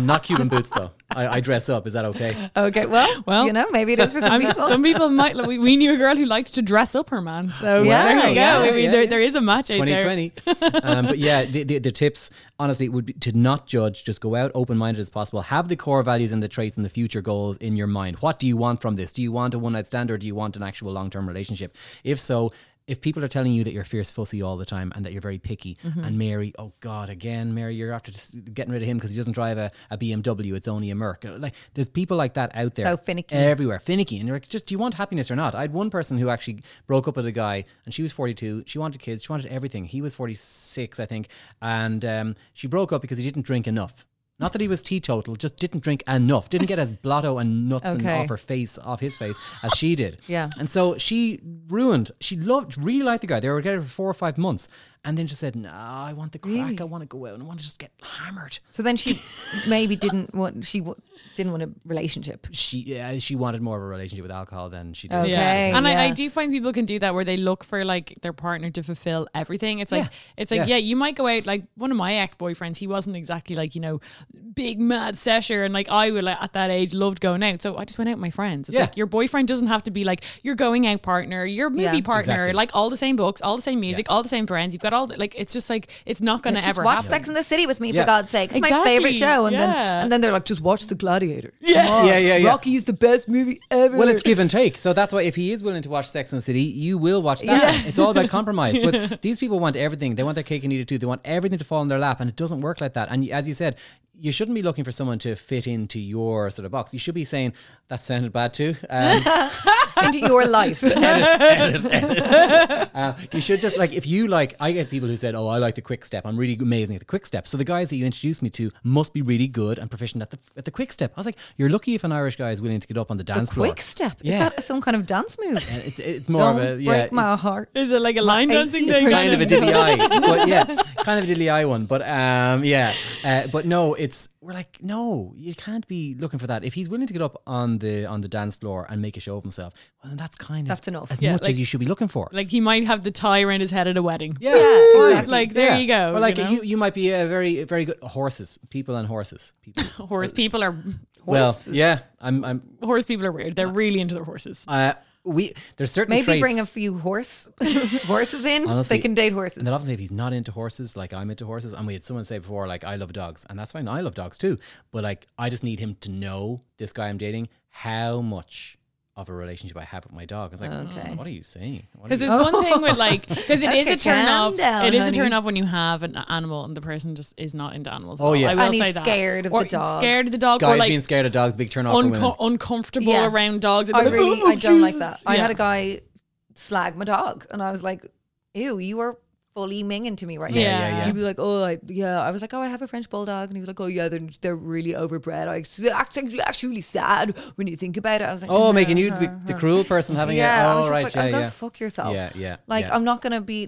Not Cuban boots though. I dress up. Is that okay? Okay. Well, you know, maybe it is for some people. Some people might. We knew a girl who liked to dress up her man. So there you go. There is a match out there. 2020. But yeah, the tips honestly would be to not judge. Just go out open-minded as possible. Have the core values and the traits and the future goals in your mind. What do you want from this? Do you want a one-night stand or do you want an actual long-term relationship? If so, if people are telling you that you're fierce fussy all the time and that you're very picky and Mary, oh God, again, Mary, you're after just getting rid of him because he doesn't drive a BMW, it's only a Merc. Like, there's people like that out there. So finicky. Everywhere, finicky. And you're like, just, do you want happiness or not? I had one person who actually broke up with a guy and she was 42. She wanted kids. She wanted everything. He was 46, I think. And she broke up because he didn't drink enough. Not that he was teetotal, just didn't drink enough. Didn't get as blotto and nuts and off his face as she did. Yeah. And so she really liked the guy. They were together for 4 or 5 months. And then she said, no, I want the crack. Really? I want to go out and I want to just get hammered. So then she maybe didn't want a relationship. She wanted more of a relationship with alcohol than she did. Okay. Yeah. And I do find people can do that where they look for like their partner to fulfill everything. It's like, you might go out, like one of my ex-boyfriends, he wasn't exactly like, you know, big mad sesher. And like I would at that age loved going out. So I just went out with my friends. It's like your boyfriend doesn't have to be like your going out partner, your movie partner, exactly. Like all the same books, all the same music, all the same friends. You've got all it's just like it's not going to ever watch happen. Sex and the City with me for God's sake. It's my favorite show. And then they're like, just watch The Gladiator. Yeah. Rocky is the best movie ever. Well, it's give and take. So that's why if he is willing to watch Sex and the City, you will watch that. Yeah. It's all about compromise. But these people want everything. They want their cake and eat it too. They want everything to fall in their lap, and it doesn't work like that. And as you said, you shouldn't be looking for someone to fit into your sort of box. You should be saying, that sounded bad too. Into your life. edit. You should just like, if you like, I get people who said, oh, I like the quick step. I'm really amazing at the quick step. So the guys that you introduced me to must be really good and proficient at the quick step. I was like, you're lucky if an Irish guy is willing to get up on the dance floor. The quick step? Yeah. Is that some kind of dance move? It's more of a... Yeah, break my heart. Is it like a line dancing thing? It's kind of a dilly eye. But kind of a dilly eye one. But but no, we're like, no, you can't be looking for that. If he's willing to get up on the dance floor and make a show of himself, well, then that's enough. As much as you should be looking for. Like he might have the tie around his head at a wedding. Yeah, exactly. Like there you go. Or like you know? you might be a very very good horses. People. Horse people are horses. Well, yeah, I'm. Horse people are weird. They're really into their horses. There's certain maybe traits. Bring a few horses in. Honestly, they can date horses. And then obviously if he's not into horses, like I'm into horses, and we had someone say before, like I love dogs, and that's fine. I love dogs too, but like I just need him to know, this guy I'm dating, how much of a relationship I have with my dog. I was like, okay. What are you saying? Because there's one thing with like, because it is a turn off. It is a turn off when you have an animal and the person just is not into animals. Oh yeah, I will and he's say that. Scared of the dog. Scared of the dog. Guys or like being scared of dogs, big turn off. Uncomfortable around dogs. I like, really, I don't like that. I had a guy slag my dog, and I was like, ew, you are fully minging to me right now. Yeah. He'd be like, I was like, oh, I have a French bulldog. And he was like, oh yeah, they're really overbred. It's actually really sad when you think about it. I was like, making you the cruel person having it. Oh, right. Like, I'm going to fuck yourself. Yeah. Like, yeah. I'm not going to be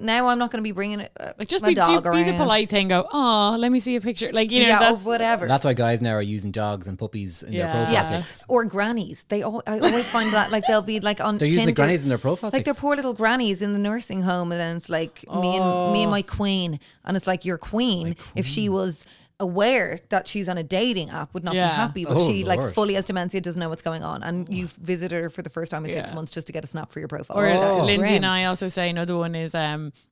bringing it. Just my dog around. Be the polite thing. Go, oh, let me see a picture. Like, you know, that's, or whatever. That's why guys now are using dogs and puppies in their profile pics. Or grannies. I always find that, like, they'll be like on Tinder. They're using the grannies in their profile pics. Like, they're poor little grannies in the nursing home. And then it's like, me and my queen, and it's like your queen, if she was aware that she's on a dating app, would not be happy, but she Lord. Like fully has dementia, doesn't know what's going on, and you visit her for the first time in 6 months just to get a snap for your profile. Or Lindsay and I also say another one is they'll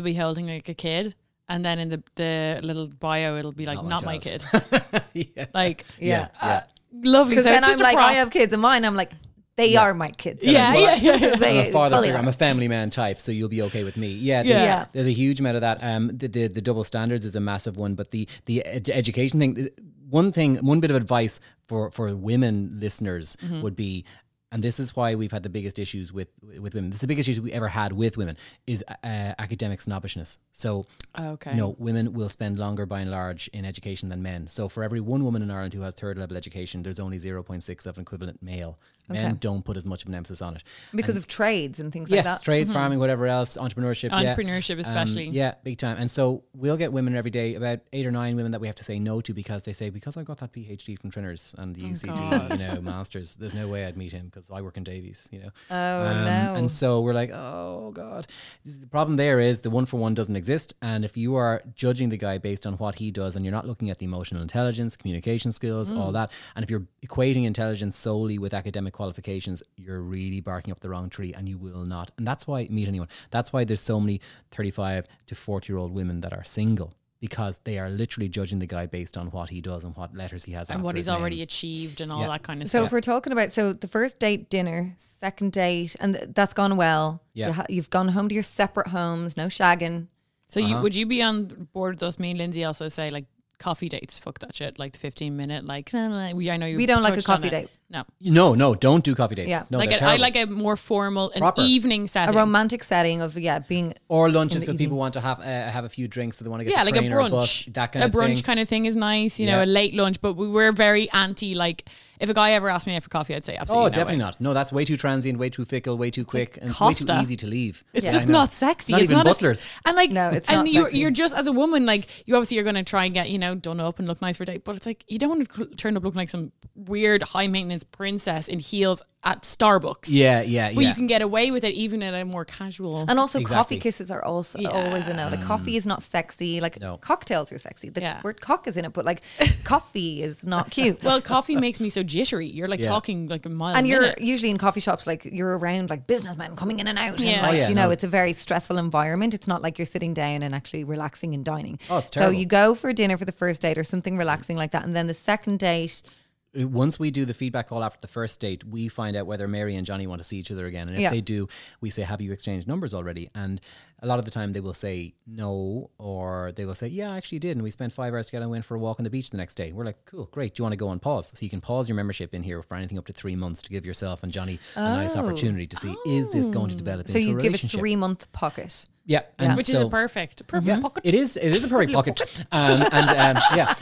be holding like a kid, and then in the little bio it'll be like not my kid. Lovely. So then I'm like, I have kids of mine, I'm like, They are my kids. Yeah. I'm a family man type, so you'll be okay with me. There's a huge amount of that. The double standards is a massive one, but the education thing. One bit of advice for women listeners would be, and this is why we've had the biggest issues with women. This is the biggest issue we ever had with women is academic snobbishness. So, women will spend longer by and large in education than men. So for every one woman in Ireland who has third level education, there's only 0.6 of an equivalent male. Men don't put as much of an emphasis on it. Because of trades and things like that. Yes, trades, farming, whatever else, entrepreneurship. Entrepreneurship especially. Yeah, big time. And so we'll get women every day, about 8 or 9 women that we have to say no to because I got that PhD from Trinners and the UCD, masters, there's no way I'd meet him because I work in Davies, Oh, no. And so we're like, oh God. The problem there is the 1-for-1 doesn't exist. And if you are judging the guy based on what he does and you're not looking at the emotional intelligence, communication skills, all that, and if you're equating intelligence solely with academic qualifications, you're really barking up the wrong tree and you will not. And that's why meet anyone. That's why there's so many 35 to 40-year-old women that are single, because they are literally judging the guy based on what he does and what letters he has and what he's already achieved and all that kind of stuff. So if we're talking about, the first date, dinner, second date, and that's gone well. Yeah. You've gone home to your separate homes, no shagging. So would you be on board with us? Me and Lindsay also say coffee dates, fuck that shit. Like the 15-minute, we don't like a coffee date. No, don't do coffee dates. Yeah, no, I like a more formal, proper evening setting, a romantic setting of being, or lunches because people want to have a few drinks, so they want to get a train or a bus, that kind of thing. A brunch kind of thing is nice, a late lunch. But we're very anti if a guy ever asked me out for coffee, I'd say absolutely no. Oh, definitely not. No, that's way too transient, way too fickle, way too quick, and way too easy to leave. It's just not sexy. Not even butlers. You're just, as a woman, you obviously are going to try and get, done up and look nice for a date, but it's you don't want to turn up looking like some weird high maintenance princess in heels at Starbucks. But you can get away with it even in a more casual. And also coffee kisses are also always a no. Coffee is not sexy. Cocktails are sexy. The word cock is in it, but coffee is not cute. Well, coffee makes me so jittery. You're talking a mile and you're usually in coffee shops, you're around businessmen coming in and out. Yeah. And it's a very stressful environment. It's not like you're sitting down and actually relaxing and dining. Oh, it's terrible. So you go for dinner for the first date or something relaxing like that. And then the second date, once we do the feedback call after the first date, we find out whether Mary and Johnny want to see each other again. And if they do, we say, have you exchanged numbers already? And a lot of the time they will say no, or they will say, yeah, I actually did. And we spent 5 hours together and went for a walk on the beach the next day. We're like, cool, great. Do you want to go on pause? So you can pause your membership in here for anything up to 3 months to give yourself and Johnny a nice opportunity to see, is this going to develop into a relationship? So you give a 3-month pocket. Yeah, and which is a perfect pocket. It is a perfect pocket.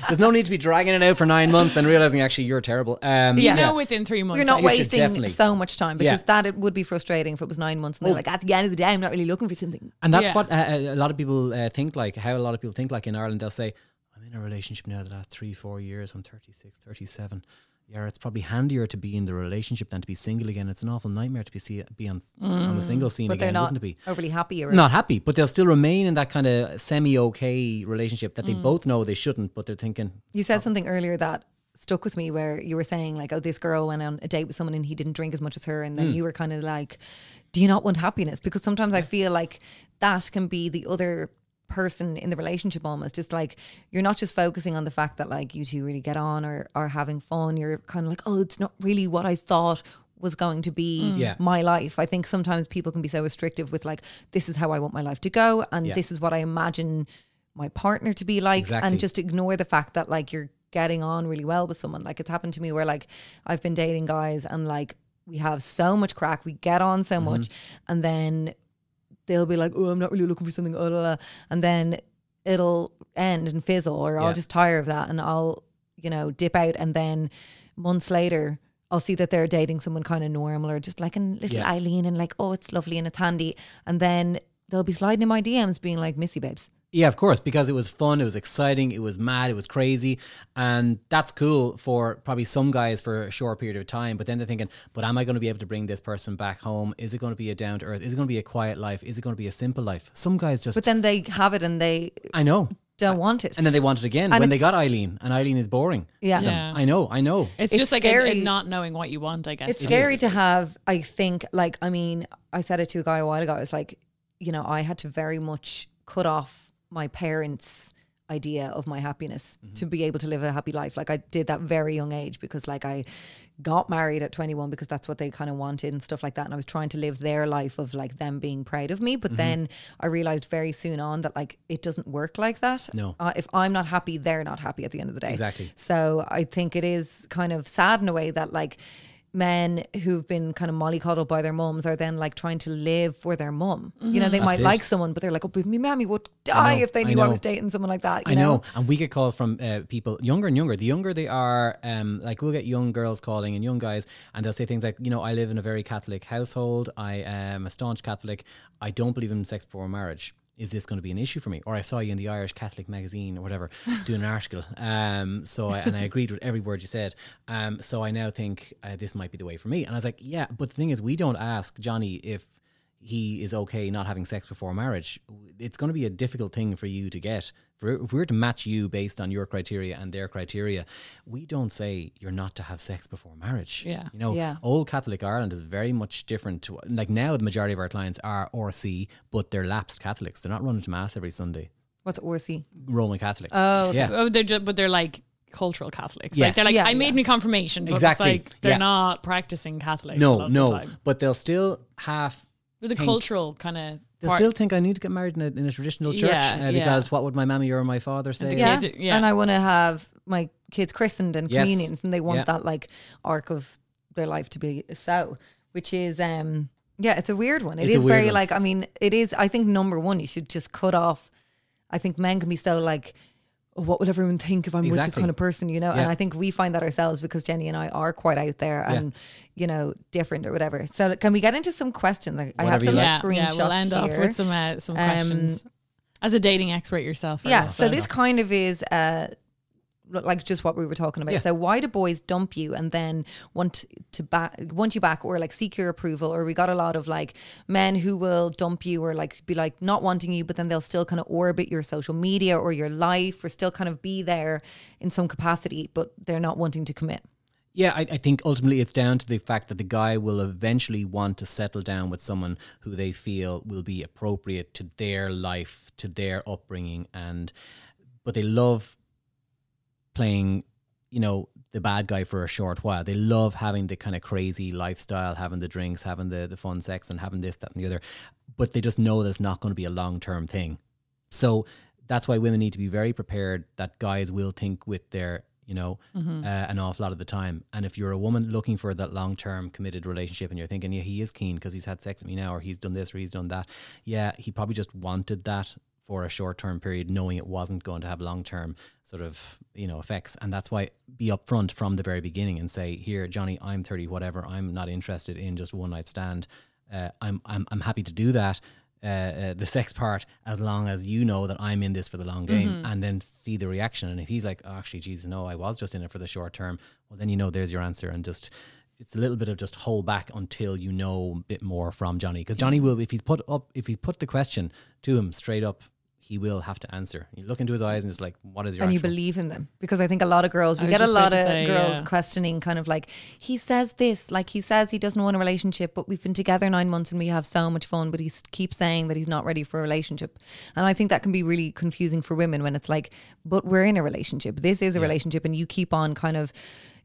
There's no need to be dragging it out for 9 months and realizing actually you're terrible. Within 3 months, you're not wasting so much time, because that it would be frustrating if it was 9 months and they're at the end of the day, I'm not really looking for something. And that's what a lot of people think. How a lot of people think. In Ireland, they'll say, "I'm in a relationship now the last 3-4 years. I'm 36, 37." Yeah, it's probably handier to be in the relationship than to be single again. It's an awful nightmare to be on the single scene again. But they're not overly happy. Or not happy, but they'll still remain in that kind of semi-okay relationship that they both know they shouldn't, but they're thinking... You said something earlier that stuck with me where you were saying this girl went on a date with someone and he didn't drink as much as her, and then you were kind of like, do you not want happiness? Because sometimes I feel like that can be the other person in the relationship. Almost it's you're not just focusing on the fact that you two really get on or are having fun. You're kind of it's not really what I thought was going to be my life. I think sometimes people can be so restrictive with this is how I want my life to go, and this is what I imagine my partner to be like. Exactly. And just ignore the fact that you're getting on really well with someone. It's happened to me where I've been dating guys and we have so much crack, we get on so much, and then they'll be like, oh, I'm not really looking for something, and then it'll end and fizzle, or I'll just tire of that and I'll, dip out, and then months later I'll see that they're dating someone kind of normal, or just a little Eileen, and oh, it's lovely and it's handy, and then they'll be sliding in my DMs being like, miss you, babes. Yeah, of course, because it was fun, it was exciting, it was mad, it was crazy. And that's cool for probably some guys for a short period of time. But then they're thinking, but am I going to be able to bring this person back home? Is it going to be a down to earth? Is it going to be a quiet life? Is it going to be a simple life? Some guys just... But then they have it and they... I know. Don't want it. And then they want it again when they got Eileen, and Eileen is boring. Yeah. I know. It's just scary. Not knowing what you want, I guess. It's scary to have, I think, I said it to a guy a while ago. I had to very much cut off my parents idea of my happiness, mm-hmm. to be able to live a happy life. Like I did that very young age because like I got married at 21 because that's what they kind of wanted and stuff like that. And I was trying to live their life of like them being proud of me. But mm-hmm. then I realized very soon on that like it doesn't work like that. No. If I'm not happy, they're not happy at the end of the day. Exactly. So I think it is kind of sad in a way that like men who've been kind of mollycoddled by their mums are then like trying to live for their mum. Mm-hmm. You know, they might like someone, but they're like, oh, but me mammy would die if they knew I was dating someone like that. You know? And we get calls from people younger and younger. The younger they are, like we'll get young girls calling and young guys, and they'll say things like, you know, I live in a very Catholic household. I am a staunch Catholic. I don't believe in sex before marriage. Is this going to be an issue for me? Or I saw you in the Irish Catholic magazine or whatever doing an article. So I agreed with every word you said. So I now think this might be the way for me. And I was like, yeah, but the thing is, we don't ask Johnny if he is okay not having sex before marriage. It's going to be a difficult thing for you to get. If we were to match you based on your criteria and their criteria, we don't say you're not to have sex before marriage. Yeah. You know, old Catholic Ireland is very much different to, like now the majority of our clients are RC, but they're lapsed Catholics. They're not running to mass every Sunday. What's RC? Roman Catholic. Oh, okay. Yeah. Oh, they're just, but they're like cultural Catholics. Yes. Like they're like, I made me confirmation, but exactly. It's like they're not practicing Catholics. No, but they'll still have... The cultural kind of... They still think I need to get married in a traditional church because what would my mammy or my father say? And I want to have my kids christened and communions, and they want that like arc of their life to be so, which is it's a weird one. It is very one. Like, I mean, it is. I think number one, you should just cut off. I think men can be so like, what will everyone think if I'm with this kind of person, you know? Yeah. And I think we find that ourselves because Jenny and I are quite out there and, you know, different or whatever. So can we get into some questions? I have some screenshots we'll end here. Off with some questions. As a dating expert yourself. So this kind of is like just what we were talking about. Yeah. So why do boys dump you and then want you back or like seek your approval? Or we got a lot of like men who will dump you or like be like not wanting you, but then they'll still kind of orbit your social media or your life or still kind of be there in some capacity, but they're not wanting to commit. Yeah, I think ultimately it's down to the fact that the guy will eventually want to settle down with someone who they feel will be appropriate to their life, to their upbringing, but they love playing, you know, the bad guy for a short while. They love having the kind of crazy lifestyle, having the drinks, having the fun sex and having this, that and the other. But they just know that it's not going to be a long-term thing. So that's why women need to be very prepared that guys will think with their... you know, an awful lot of the time. And if you're a woman looking for that long-term committed relationship and you're thinking, yeah, he is keen because he's had sex with me now, or he's done this or he's done that. Yeah, he probably just wanted that for a short-term period, knowing it wasn't going to have long-term sort of, you know, effects. And that's why be upfront from the very beginning and say, here, Johnny, I'm 30, whatever. I'm not interested in just one-night stand. I'm happy to do that. The sex part, as long as you know that I'm in this for the long game, and then see the reaction. And if he's like, oh, actually, geez, no, I was just in it for the short term, well, then you know there's your answer. And just, it's a little bit of just hold back until you know a bit more from Johnny. Because Johnny will, if he's put the question to him straight up, he will have to answer. You look into his eyes and it's like, what is your And you believe in them. Because I think a lot of girls, we get a lot of girls questioning kind of like, he says this, like he says he doesn't want a relationship, but we've been together 9 months and we have so much fun, but he keeps saying that he's not ready for a relationship. And I think that can be really confusing for women when it's like, but we're in a relationship. This is a relationship, and you keep on kind of,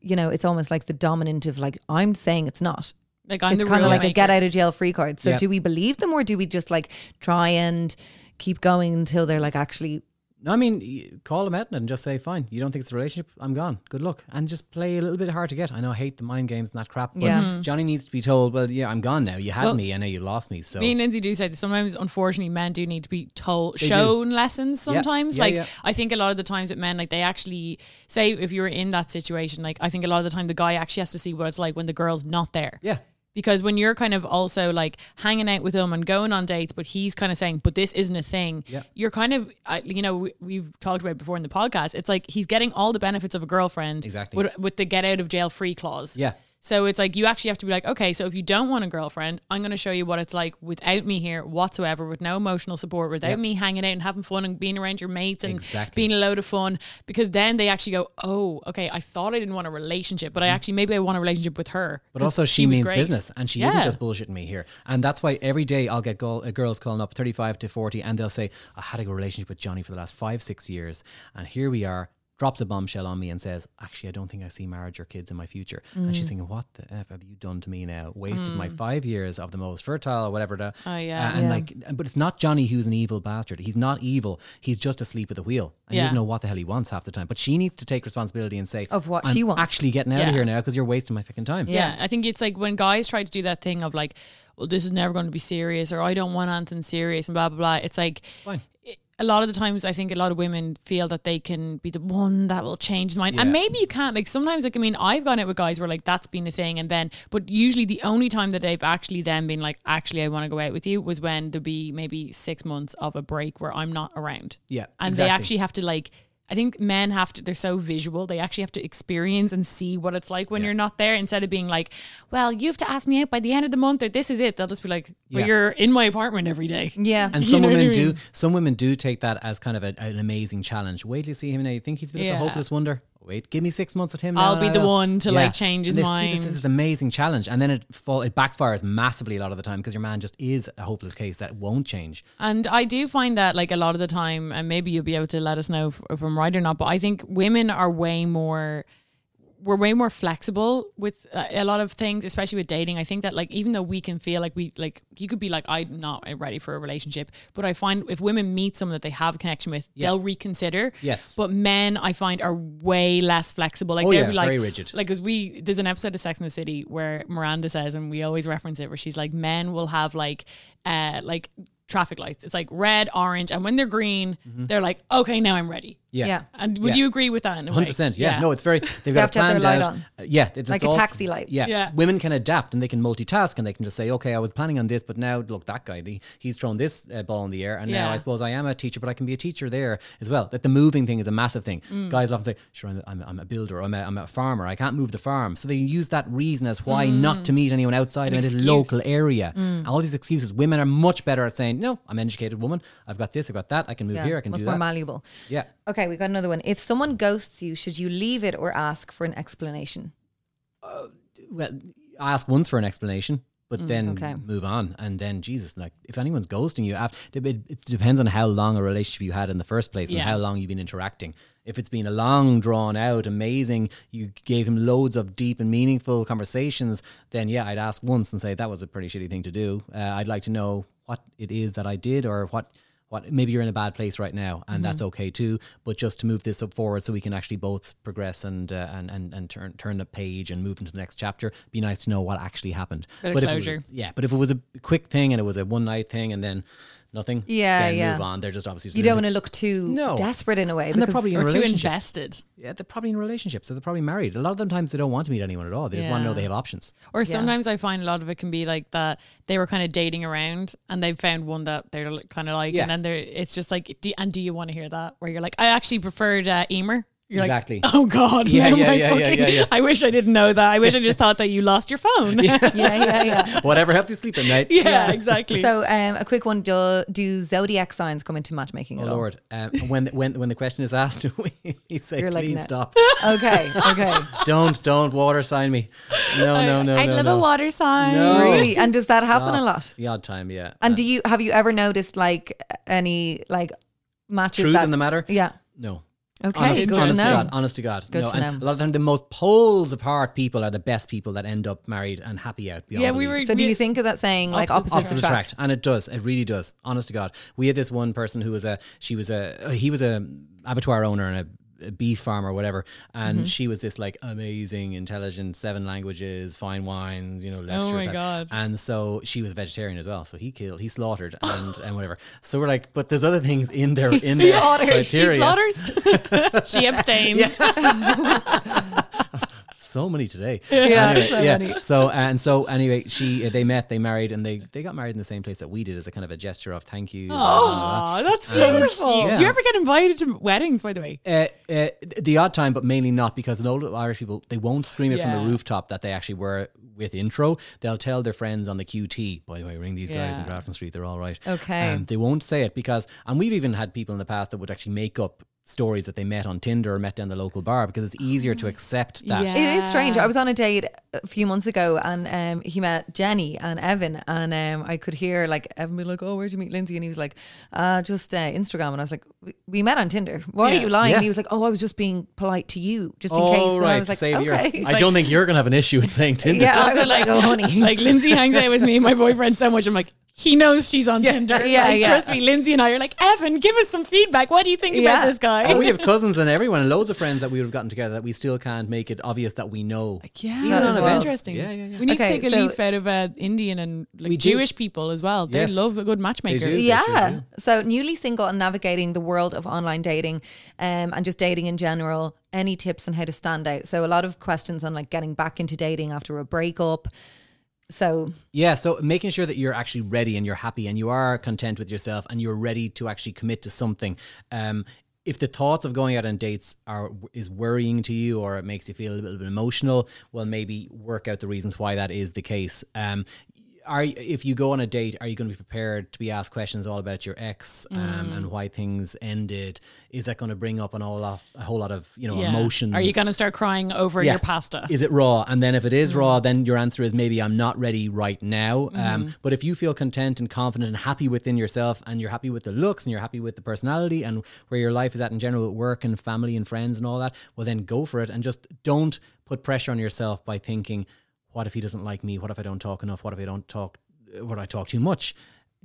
you know, it's almost like the dominant of like, I'm saying it's not. Like I'm it's kind of like a get out of jail free card. So do we believe them, or do we just like try and... keep going until they're like, actually... No, I mean, call them out and just say, fine, you don't think it's a relationship? I'm gone. Good luck. And just play a little bit hard to get. I know I hate the mind games and that crap, but Johnny needs to be told, well, yeah, I'm gone now. You had me. I know you lost me. So me and Lindsay do say that sometimes, unfortunately, men do need to be shown lessons sometimes. I think a lot of the times that men, like they actually say, if you were in that situation, like I think a lot of the time the guy actually has to see what it's like when the girl's not there. Yeah. Because when you're kind of also like hanging out with him and going on dates, but he's kind of saying, but this isn't a thing. Yeah. You're kind of, you know, we've talked about it before in the podcast. It's like he's getting all the benefits of a girlfriend with the get out of jail free clause. Yeah. So it's like, you actually have to be like, okay, so if you don't want a girlfriend, I'm going to show you what it's like without me here whatsoever, with no emotional support, without me hanging out and having fun and being around your mates and being a load of fun. Because then they actually go, oh, okay, I thought I didn't want a relationship, but maybe I want a relationship with her. But also she means business, and she isn't just bullshitting me here. And that's why every day I'll get girls calling up 35 to 40 and they'll say, I had a relationship with Johnny for the last 5-6 years. And here we are. Drops a bombshell on me and says, actually, I don't think I see marriage or kids in my future. Mm. And she's thinking, what the F have you done to me now? Wasted my 5 years of the most fertile or whatever. But it's not Johnny who's an evil bastard. He's not evil. He's just asleep at the wheel. And he doesn't know what the hell he wants half the time. But she needs to take responsibility and say, of what she wants. I'm actually getting out of here now because you're wasting my fucking time. Yeah, I think it's like when guys try to do that thing of like, well, this is never going to be serious, or I don't want anything serious and blah, blah, blah. It's like... Fine. A lot of the times, I think a lot of women feel that they can be the one that will change his mind. Yeah. And maybe you can't. Like sometimes, like, I mean, I've gone out with guys where like that's been the thing. And then, but usually the only time that they've actually then been like, actually, I want to go out with you was when there'd be maybe 6 months of a break where I'm not around. Yeah. And exactly. They actually have to like, I think men have to, they're so visual. They actually have to experience and see what it's like when you're not there, instead of being like, well, you have to ask me out by the end of the month or this is it. They'll just be like, but you're in my apartment every day. Yeah. And some women do take that as kind of an amazing challenge. Wait till you see him now. You think he's a bit of a hopeless wonder. Wait, give me 6 months of him. I'll be the one to like change his mind. This is an amazing challenge. And then it backfires massively a lot of the time because your man just is a hopeless case that won't change. And I do find that like a lot of the time, and maybe you'll be able to let us know if I'm right or not, but I think women are way more flexible with a lot of things, especially with dating. I think that like, even though we can feel like you could be like, I'm not ready for a relationship, but I find if women meet someone that they have a connection with, they'll reconsider. Yes. But men, I find, are way less flexible. Like, they'll be like, very rigid. Like, there's an episode of Sex and the City where Miranda says, and we always reference it, where she's like, men will have like traffic lights. It's like red, orange, and when they're green, they're like, okay, now I'm ready. Yeah. And would you agree with that in a 100%, yeah. No, it's very, they've got to have their light on. Yeah. It's like a taxi light. Yeah. Women can adapt and they can multitask and they can just say, okay, I was planning on this, but now look, that guy, he's thrown this ball in the air, and now I suppose I am a teacher, but I can be a teacher there as well. That the moving thing is a massive thing. Guys often say, sure, I'm a builder, I'm a farmer, I can't move the farm. So they use that reason as why not to meet anyone outside in a local area. All these excuses. Women are much better at saying, no, I'm an educated woman. I've got this, I've got that. I can move here, I can do that. Much more malleable. Yeah. Okay, we got another one. If someone ghosts you, should you leave it or ask for an explanation? Well, ask once for an explanation, but then move on. And then, Jesus, like if anyone's ghosting you, it depends on how long a relationship you had in the first place and how long you've been interacting. If it's been a long, drawn out, amazing, you gave him loads of deep and meaningful conversations, then I'd ask once and say, that was a pretty shitty thing to do. I'd like to know what it is that I did, or maybe you're in a bad place right now, and that's okay too, but just to move this up forward so we can actually both progress and turn the page and move into the next chapter. Be nice to know what actually happened. But closure. But if it was a quick thing and it was a one night thing and then nothing, move on. They're just obviously... You don't want to look too desperate in a way, and because they're probably in relationships. Too invested. Yeah, they're probably in relationships, so they're probably married. A lot of the times they don't want to meet anyone at all. They just want to know they have options. Or sometimes I find a lot of it can be like that they were kind of dating around and they found one that they're kind of like, and then it's just like, do you want to hear that? Where you're like, I actually preferred Emer. You're exactly. Like, oh God! Yeah. I wish I didn't know that. I wish I just thought that you lost your phone. Whatever helps you sleep at night. Yeah, exactly. So, a quick one: do zodiac signs come into matchmaking at all? Oh Lord! When the question is asked, we say, please stop. Okay. Don't water sign me. No. I love a water sign. No. Really? And does that happen a lot? The odd time, yeah. And have you ever noticed like any like matches? Truth in the matter? Yeah. No. Okay, honest to God. Good to know. A lot of the time, the most poles apart people are the best people that end up married and happy out. So do you think of that saying like opposites attract? And it does. It really does. Honest to God. We had this one person who was he was a abattoir owner and a beef farm or whatever, and she was this like amazing, intelligent, 7 languages, fine wines, lecturer. Oh my God. And so she was a vegetarian as well, so he slaughtered and whatever. So we're like, but there's other things in there. He slaughters. She abstains. so many today. Yeah, anyway, so yeah. Many. So anyway, they married, and they got married in the same place that we did as a kind of a gesture of thank you. Oh, that's so beautiful. Yeah. Do you ever get invited to weddings, by the way? The odd time, but mainly not, because an older Irish people, they won't scream it from the rooftop that they actually were with intro. They'll tell their friends on the QT, by the way, ring these guys in Grafton Street, they're all right. Okay. They won't say it because, and we've even had people in the past that would actually make up stories that they met on Tinder or met down the local bar, because it's easier to accept that. Yeah. It is strange. I was on a date a few months ago, and he met Jenny and Evan, and I could hear like Evan be like, "Oh, where'd you meet Lindsay?" And he was like, "Just Instagram." And I was like, "We met on Tinder. Why are you lying?" And he was like, "Oh, I was just being polite to you, just in case." Right. And I was like, "Okay." I don't think you're gonna have an issue with saying Tinder. Yeah, I was like, "Oh, honey." Like, Lindsay hangs out with me and my boyfriend so much. I'm like, he knows she's on Tinder. Yeah, like, trust me, Lindsay and I are like, "Evan, give us some feedback. What do you think about this guy?" And we have cousins and everyone and loads of friends that we would have gotten together that we still can't make it obvious that we know. Like, that's interesting. Yeah. We need to take a leaf out of Indian and Jewish people as well. They love a good matchmaker. They do. So newly single and navigating the world of online dating and just dating in general, any tips on how to stand out? So a lot of questions on like getting back into dating after a breakup. So making sure that you're actually ready and you're happy and you are content with yourself and you're ready to actually commit to something. If the thoughts of going out on dates is worrying to you, or it makes you feel a little bit emotional, well, maybe work out the reasons why that is the case. If you go on a date, are you going to be prepared to be asked questions all about your ex and why things ended? Is that going to bring up a whole lot of emotions? Are you going to start crying over your pasta? Is it raw? And then if it is raw, then your answer is maybe I'm not ready right now. But if you feel content and confident and happy within yourself, and you're happy with the looks and you're happy with the personality and where your life is at in general, with work and family and friends and all that, well, then go for it, and just don't put pressure on yourself by thinking, what if he doesn't like me? What if I don't talk enough? What if I don't talk? What if I talk too much?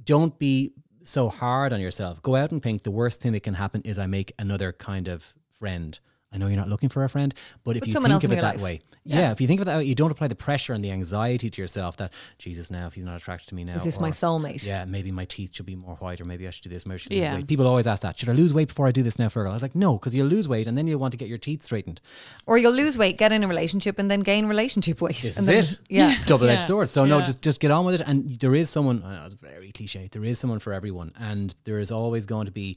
Don't be so hard on yourself. Go out and think the worst thing that can happen is I make another kind of friend. I know you're not looking for a friend, but if you think of it that way, if you think of it that way, you don't apply the pressure and the anxiety to yourself that, Jesus, now if he's not attracted to me now. Is this my soulmate? Yeah, maybe my teeth should be more white, or maybe I should do this. Maybe I should lose weight. People always ask that. Should I lose weight before I do this now, Fergal? I was like, no, because you'll lose weight and then you'll want to get your teeth straightened. Or you'll lose weight, get in a relationship, and then gain relationship weight. This is it. Yeah. Double-edged sword. So no, just get on with it. And there is someone, I know it's very cliche, there is someone for everyone. And there is always going to be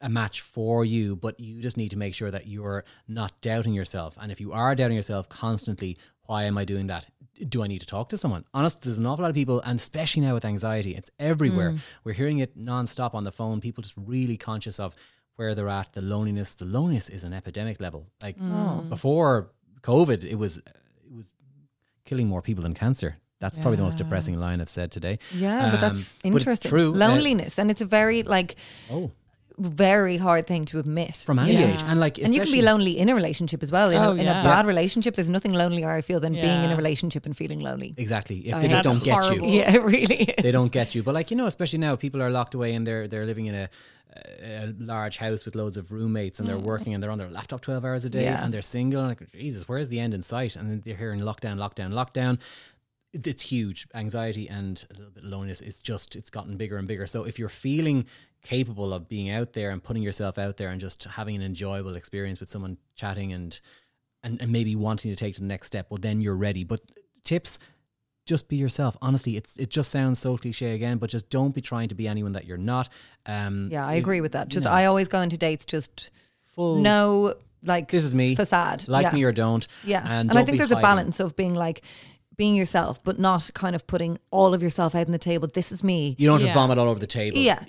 a match for you, but you just need to make sure that you're not doubting yourself. And if you are doubting yourself constantly, why am I doing that? Do I need to talk to someone? Honest, there's an awful lot of people, and especially now with anxiety, it's everywhere. We're hearing it nonstop on the phone. People just really conscious of where they're at, the loneliness. The loneliness is an epidemic level. Like before COVID, it was killing more people than cancer. That's probably the most depressing line I've said today. Yeah, but that's interesting. But it's true. Loneliness. And it's a very very hard thing to admit from any age, and you can be lonely in a relationship as well. In a bad relationship, there's nothing lonelier I feel than being in a relationship and feeling lonely. Exactly, if they just don't get you, it really is. They don't get you. But especially now, people are locked away and they're living in a large house with loads of roommates, and they're working and they're on their laptop 12 hours a day, and they're single. And like, Jesus, where's the end in sight? And then they're hearing lockdown. It's huge. Anxiety and a little bit of loneliness. It's gotten bigger and bigger. So if you're feeling capable of being out there and putting yourself out there and just having an enjoyable experience with someone, chatting and maybe wanting to take to the next step, well, then you're ready. But tips, just be yourself. Honestly, it just sounds so cliche again, but just don't be trying to be anyone that you're not. I agree with that. I always go into dates just full, no, like, this is me facade, like me or don't. Yeah, and I think there's a balance of being yourself, but not kind of putting all of yourself out on the table. This is me. You don't have to vomit all over the table. Yeah,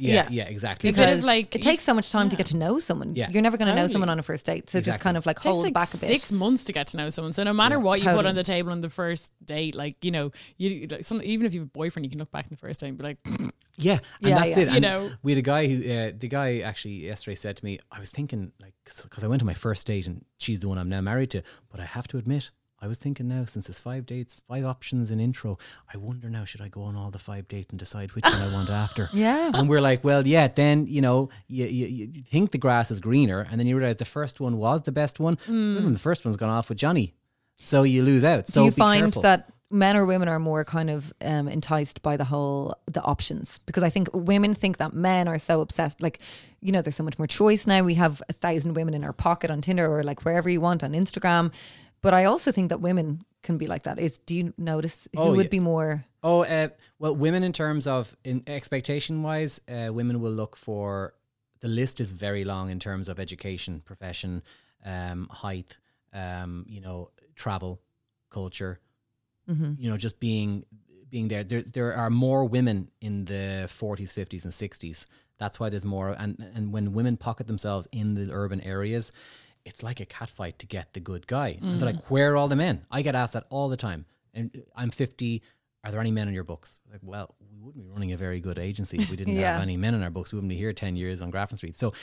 exactly. Because it takes so much time to get to know someone. Yeah. You're never going to know someone on a first date. So just kind of hold back a bit. It takes 6 months to get to know someone. So no matter what you put on the table on the first date, even if you have a boyfriend, you can look back on the first date and be like, that's it. And we had a guy who, the guy actually yesterday said to me, I was thinking, because I went on my first date and she's the one I'm now married to, but I have to admit, I was thinking now, since there's 5 dates, 5 options in intro, I wonder now, should I go on all the 5 dates and decide which one I want after? Yeah. And we're like, well, yeah, then, you think the grass is greener, and then you realize the first one was the best one, and the first one's gone off with Johnny. So you lose out. So do you find that men or women are more kind of enticed by the options? Because I think women think that men are so obsessed, there's so much more choice now. We have 1,000 women in our pocket on Tinder, or wherever you want on Instagram. But I also think that women can be like that. Do you notice who would be more? Well, women in terms of expectation wise, women will look for, the list is very long in terms of education, profession, height, travel, culture, just being there. There are more women in the 40s, 50s and 60s. That's why there's more. And when women pocket themselves in the urban areas, it's like a cat fight to get the good guy. Mm. And they're like, where are all the men? I get asked that all the time. And I'm 50. Are there any men in your books? Like, well, we wouldn't be running a very good agency if we didn't have any men in our books. We wouldn't be here 10 years on Grafton Street. So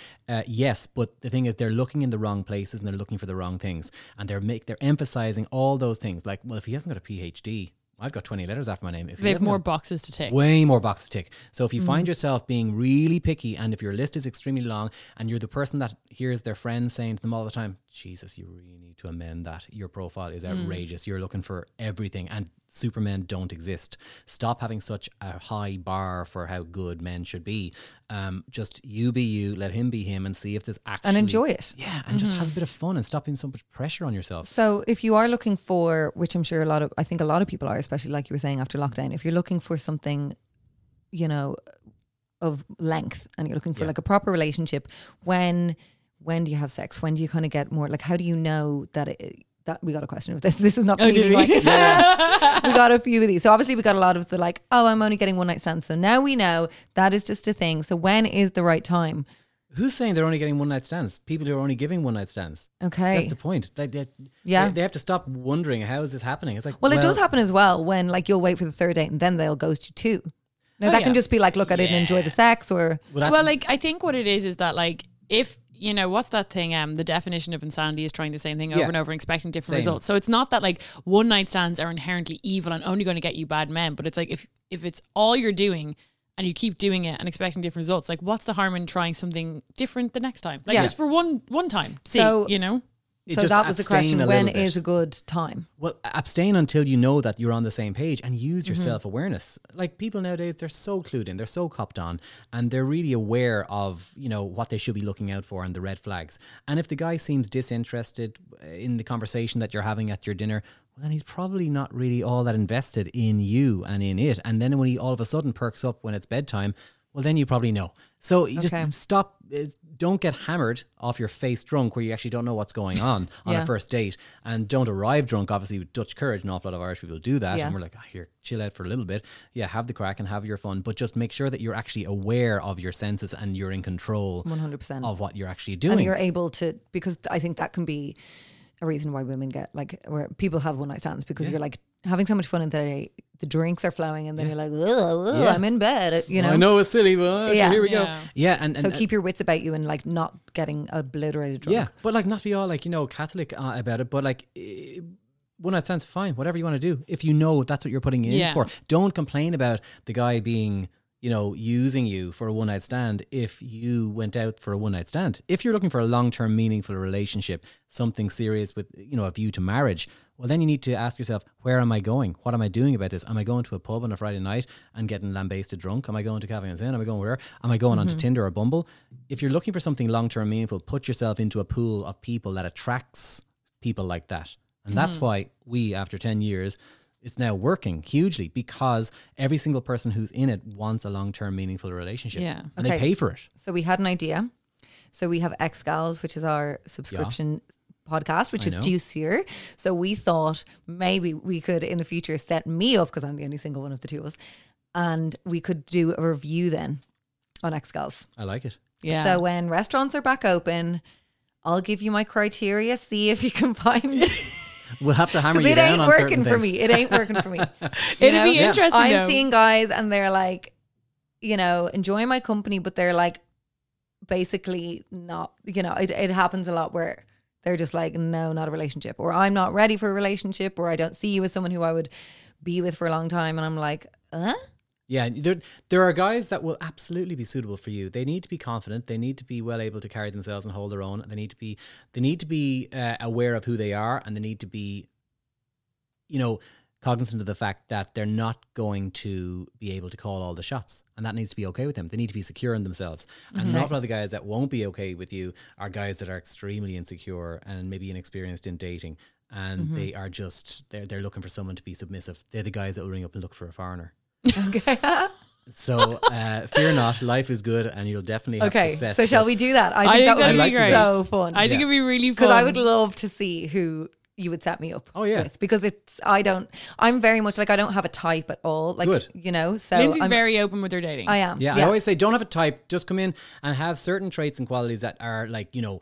yes, but the thing is they're looking in the wrong places and they're looking for the wrong things. And they're emphasizing all those things. Like, well, if he hasn't got a PhD, I've got 20 letters after my name. They have more boxes to tick. Way more boxes to tick. So if you find yourself being really picky, and if your list is extremely long, and you're the person that hears their friends saying to them all the time, Jesus, you really need to amend that. Your profile is outrageous. You're looking for everything, and supermen don't exist. Stop having such a high bar for how good men should be. Just you be you, let him be him, and see if there's actually... And enjoy it. Yeah, and just have a bit of fun and stop being so much pressure on yourself. So if you are looking for, which I'm sure a lot of people are, especially like you were saying after lockdown, if you're looking for something, of length, and you're looking for like a proper relationship, when do you have sex? When do you kind of get more, like, how do you know that we got a question with this. This is not... We got a few of these. So obviously we got a lot of the like, oh, I'm only getting one night stands. So now we know that is just a thing. So when is the right time? Who's saying they're only getting one night stands? People who are only giving one night stands. Okay. That's the point. They have to stop wondering, how is this happening? It's like, well, it does happen as well when like you'll wait for the third date and then they'll ghost you too. Now that can just be like, look, I didn't enjoy the sex or... Well, like, I think what it is that like, if... You know, what's that thing? The definition of insanity is trying the same thing over and over and expecting different results. So it's not that like one night stands are inherently evil and only going to get you bad men. But it's like if it's all you're doing and you keep doing it and expecting different results, like what's the harm in trying something different the next time? Like just for one time. So, so that was the question. When is a good time? Well, abstain until you know that you're on the same page, and use your self-awareness. Like people nowadays, they're so clued in, they're so copped on, and they're really aware of, what they should be looking out for and the red flags. And if the guy seems disinterested in the conversation that you're having at your dinner, well, then he's probably not really all that invested in you and in it. And then when he all of a sudden perks up when it's bedtime, well, then you probably know. So just stop. Don't get hammered off your face drunk where you actually don't know what's going on a first date. And don't arrive drunk. Obviously, with Dutch courage, an awful lot of Irish people do that. Yeah. And we're like, here, chill out for a little bit. Yeah, have the crack and have your fun. But just make sure that you're actually aware of your senses and you're in control 100% of what you're actually doing. And you're able to, because I think that can be a reason why women get like, where people have one night stands, because you're like, having so much fun, and the drinks are flowing, and then you're like, I'm in bed. I know it's silly, but here we go. Yeah, and so keep your wits about you, and like not getting obliterated drunk. Yeah, but like not be all like Catholic about it, but like. One night stands, fine, whatever you want to do. If you know that's what you're putting in for, don't complain about the guy being, using you for a one night stand. If you went out for a one night stand, if you're looking for a long term, meaningful relationship, something serious with a view to marriage. Well, then you need to ask yourself, where am I going? What am I doing about this? Am I going to a pub on a Friday night and getting lambasted drunk? Am I going to Cavanagh's Inn? Am I going where? Am I going onto Tinder or Bumble? If you're looking for something long-term meaningful, put yourself into a pool of people that attracts people like that. And that's why we, after 10 years, it's now working hugely, because every single person who's in it wants a long-term meaningful relationship. Yeah. And they pay for it. So we had an idea. So we have X-Gals, which is our subscription podcast, which is juicier. So we thought maybe we could in the future set me up, because I'm the only single one of the two of us, and we could do a review then on X-Gals. I like it. Yeah. So when restaurants are back open, I'll give you my criteria, see if you can find... We'll have to hammer you down on certain things. It ain't working for me. It'd be interesting. I'm seeing guys and they're like, enjoying my company, but they're like basically not, it happens a lot where they're just like, no, not a relationship, or I'm not ready for a relationship, or I don't see you as someone who I would be with for a long time. And I'm like, huh? Yeah, there are guys that will absolutely be suitable for you. They need to be confident. They need to be well able to carry themselves and hold their own. They need to be aware of who they are, and they need to be, cognizant of the fact that they're not going to be able to call all the shots, and that needs to be okay with them. They need to be secure in themselves. And an awful lot of the guys that won't be okay with you are guys that are extremely insecure and maybe inexperienced in dating. and they are just, they're looking for someone to be submissive. They're the guys that will ring up and look for a foreigner. Okay. So fear not, life is good, and you'll definitely have success. Okay, so shall we do that? I think that would be so fun. I think it'd be really fun. Because I would love to see who you would set me up with, because it's, I'm very much like, I don't have a type at all. Like, you know, so Lindsay's very open with her dating. I am. Yeah, I always say don't have a type, just come in and have certain traits and qualities that are like, you know,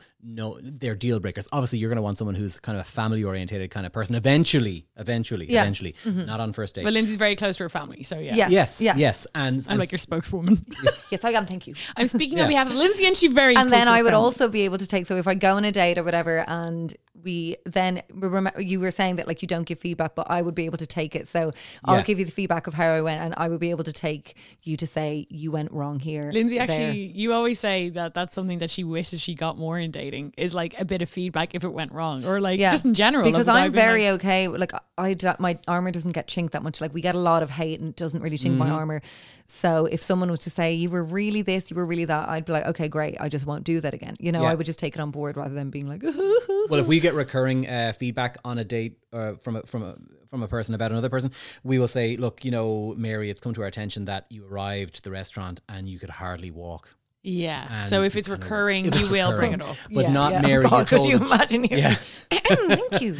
they're deal breakers. Obviously you're going to want someone who's kind of a family oriented kind of person. Eventually, not on first date. But Lindsay's very close to her family. So Yes. And I'm like your spokeswoman. Yes, I am. Thank you. I'm speaking on behalf of Lindsay, and she very close. And then I would also be able to take, so if I go on a date or whatever, and we then remember, you were saying that like you don't give feedback, but I would be able to take it. So I'll give you the feedback of how I went, and I would be able to take you to say you went wrong here. Lindsay, actually, you always say that that's something that she wishes she got more in dating, is like a bit of feedback if it went wrong, or like just in general. Because I'm very okay. Like my armor doesn't get chinked that much. Like we get a lot of hate and it doesn't really chink my armor. So if someone was to say you were really this, you were really that, I'd be like, okay, great. I just won't do that again. You know, I would just take it on board rather than being like, well, if we get recurring feedback on a date from a person about another person, we will say, look, you know, Mary, it's come to our attention that you arrived to the restaurant and you could hardly walk. Yeah. And so if it's recurring, you will bring it up. But not Mary. Oh God, could you imagine? Thank you.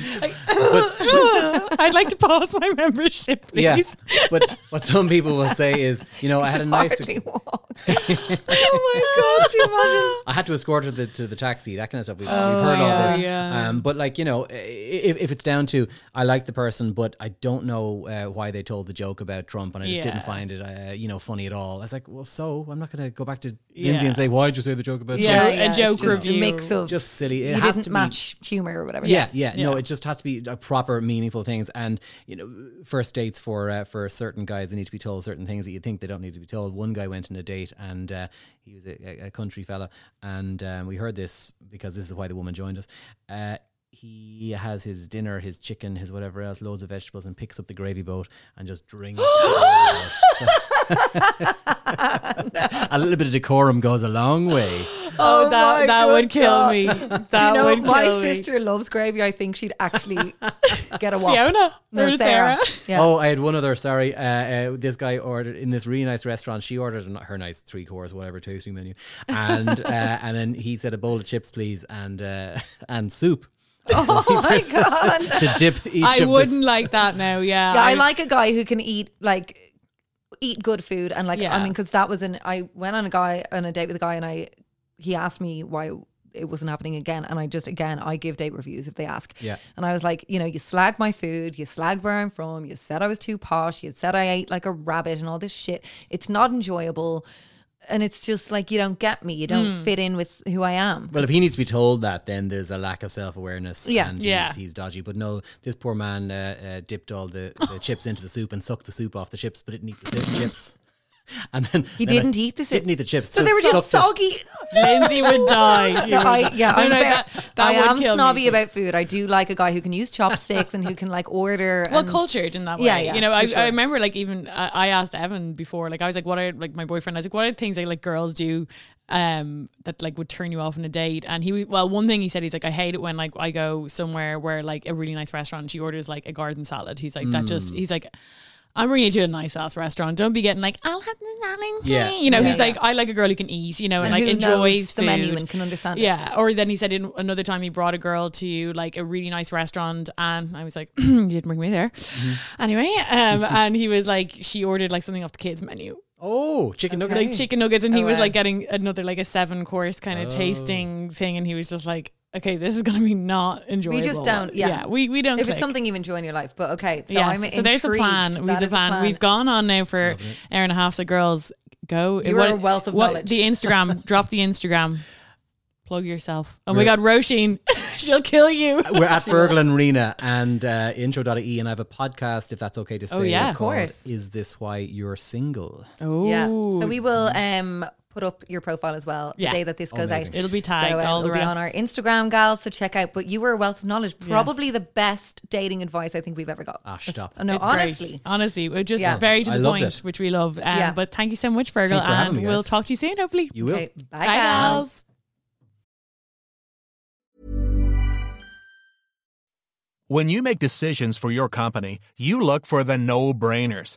I'd like to pause my membership, please. Yeah. But what some people will say is, you know, I had a nice... Oh my God, do you imagine? I had to escort her to the taxi, that kind of stuff. We've heard all this. Yeah. But like, you know, if it's down to, I like the person, but I don't know why they told the joke about Trump, and I just didn't find it, you know, funny at all. I was like, well, so I'm not going to go back to... Lindsay and say, why'd you say the joke about a joke review? A mix of just silly. It has to match humor or whatever. Yeah. No, it just has to be proper, meaningful things. And you know, first dates for certain guys, they need to be told certain things that you think they don't need to be told. One guy went on a date, and he was a country fella, and we heard this because this is why the woman joined us. He has his dinner, his chicken, his whatever else, loads of vegetables, and picks up the gravy boat and just drinks. A little bit of decorum goes a long way. Oh, that would kill me. Do you know my sister loves gravy. I think she'd actually get a whop. Fiona? No, Sarah. Yeah. Oh, I had one other, sorry. This guy ordered, in this really nice restaurant, she ordered her nice three-course, whatever, tasting menu. And and then he said a bowl of chips, please, and soup. Oh my God. To dip each I of wouldn't this. Like that now, yeah. Yeah, I like a guy who can eat good food, and like, yeah. I mean, because that was I went on a date with a guy, and he asked me why it wasn't happening again, and I give date reviews if they ask. Yeah. And I was like, you know, you slagged my food, you slagged where I'm from, you said I was too posh, you said I ate like a rabbit and all this shit. It's not enjoyable. And it's just like, you don't get me. You don't fit in with who I am. Well, if he needs to be told that, then there's a lack of self-awareness and he's dodgy. But no, this poor man dipped all the chips into the soup and sucked the soup off the chips, but didn't eat the chips. And then didn't eat the chips. So they were just soggy. Lindsay would die. I am snobby about food. I do like a guy who can use chopsticks and who can like order. Well, cultured in that way. Yeah, you know, I remember like even I asked Evan before, like I was like, what are like my boyfriend? I was like, what are things that like girls do that like would turn you off on a date? And one thing he said, he's like, I hate it when like I go somewhere where like a really nice restaurant and she orders like a garden salad. He's like he's like, I'm bringing you to a nice ass restaurant. Don't be getting like, I'll have the salad. Yeah. You know, he's like, I like a girl who can eat, you know, and like enjoys the menu and can understand it. Yeah. Or then he said in another time he brought a girl to like a really nice restaurant, and I was like, you didn't bring me there. Mm-hmm. Anyway, and he was like, she ordered like something off the kids' menu. Oh, chicken nuggets. Like chicken nuggets, and he was like getting another like a 7-course kind of tasting thing, and he was just like, okay, this is going to be not enjoyable. We just don't, we don't. If it's something you enjoy in your life, but okay. So I'm intrigued. So there's a plan. We've gone on now for an hour and a half. So girls, go. You're a wealth of knowledge. The Instagram, drop the Instagram. Plug yourself. Oh my God, Roisin, she'll kill you. We're at Fergal and Rena and intro.ie, and I have a podcast, if that's okay to say. Oh yeah, of course. Is This Why You're Single? Oh yeah. So we will... put up your profile as well the day that this goes out. It'll be tagged, so, all the rest. It'll be on our Instagram, gals, so check out. But you were a wealth of knowledge. Probably the best dating advice I think we've ever got. Ah, stop. No, it's honestly. Great. Honestly, we're just very to the point, which we love. But thank you so much, Fergal. And we'll talk to you soon, hopefully. You will. Okay, bye, gals. When you make decisions for your company, you look for the no-brainers.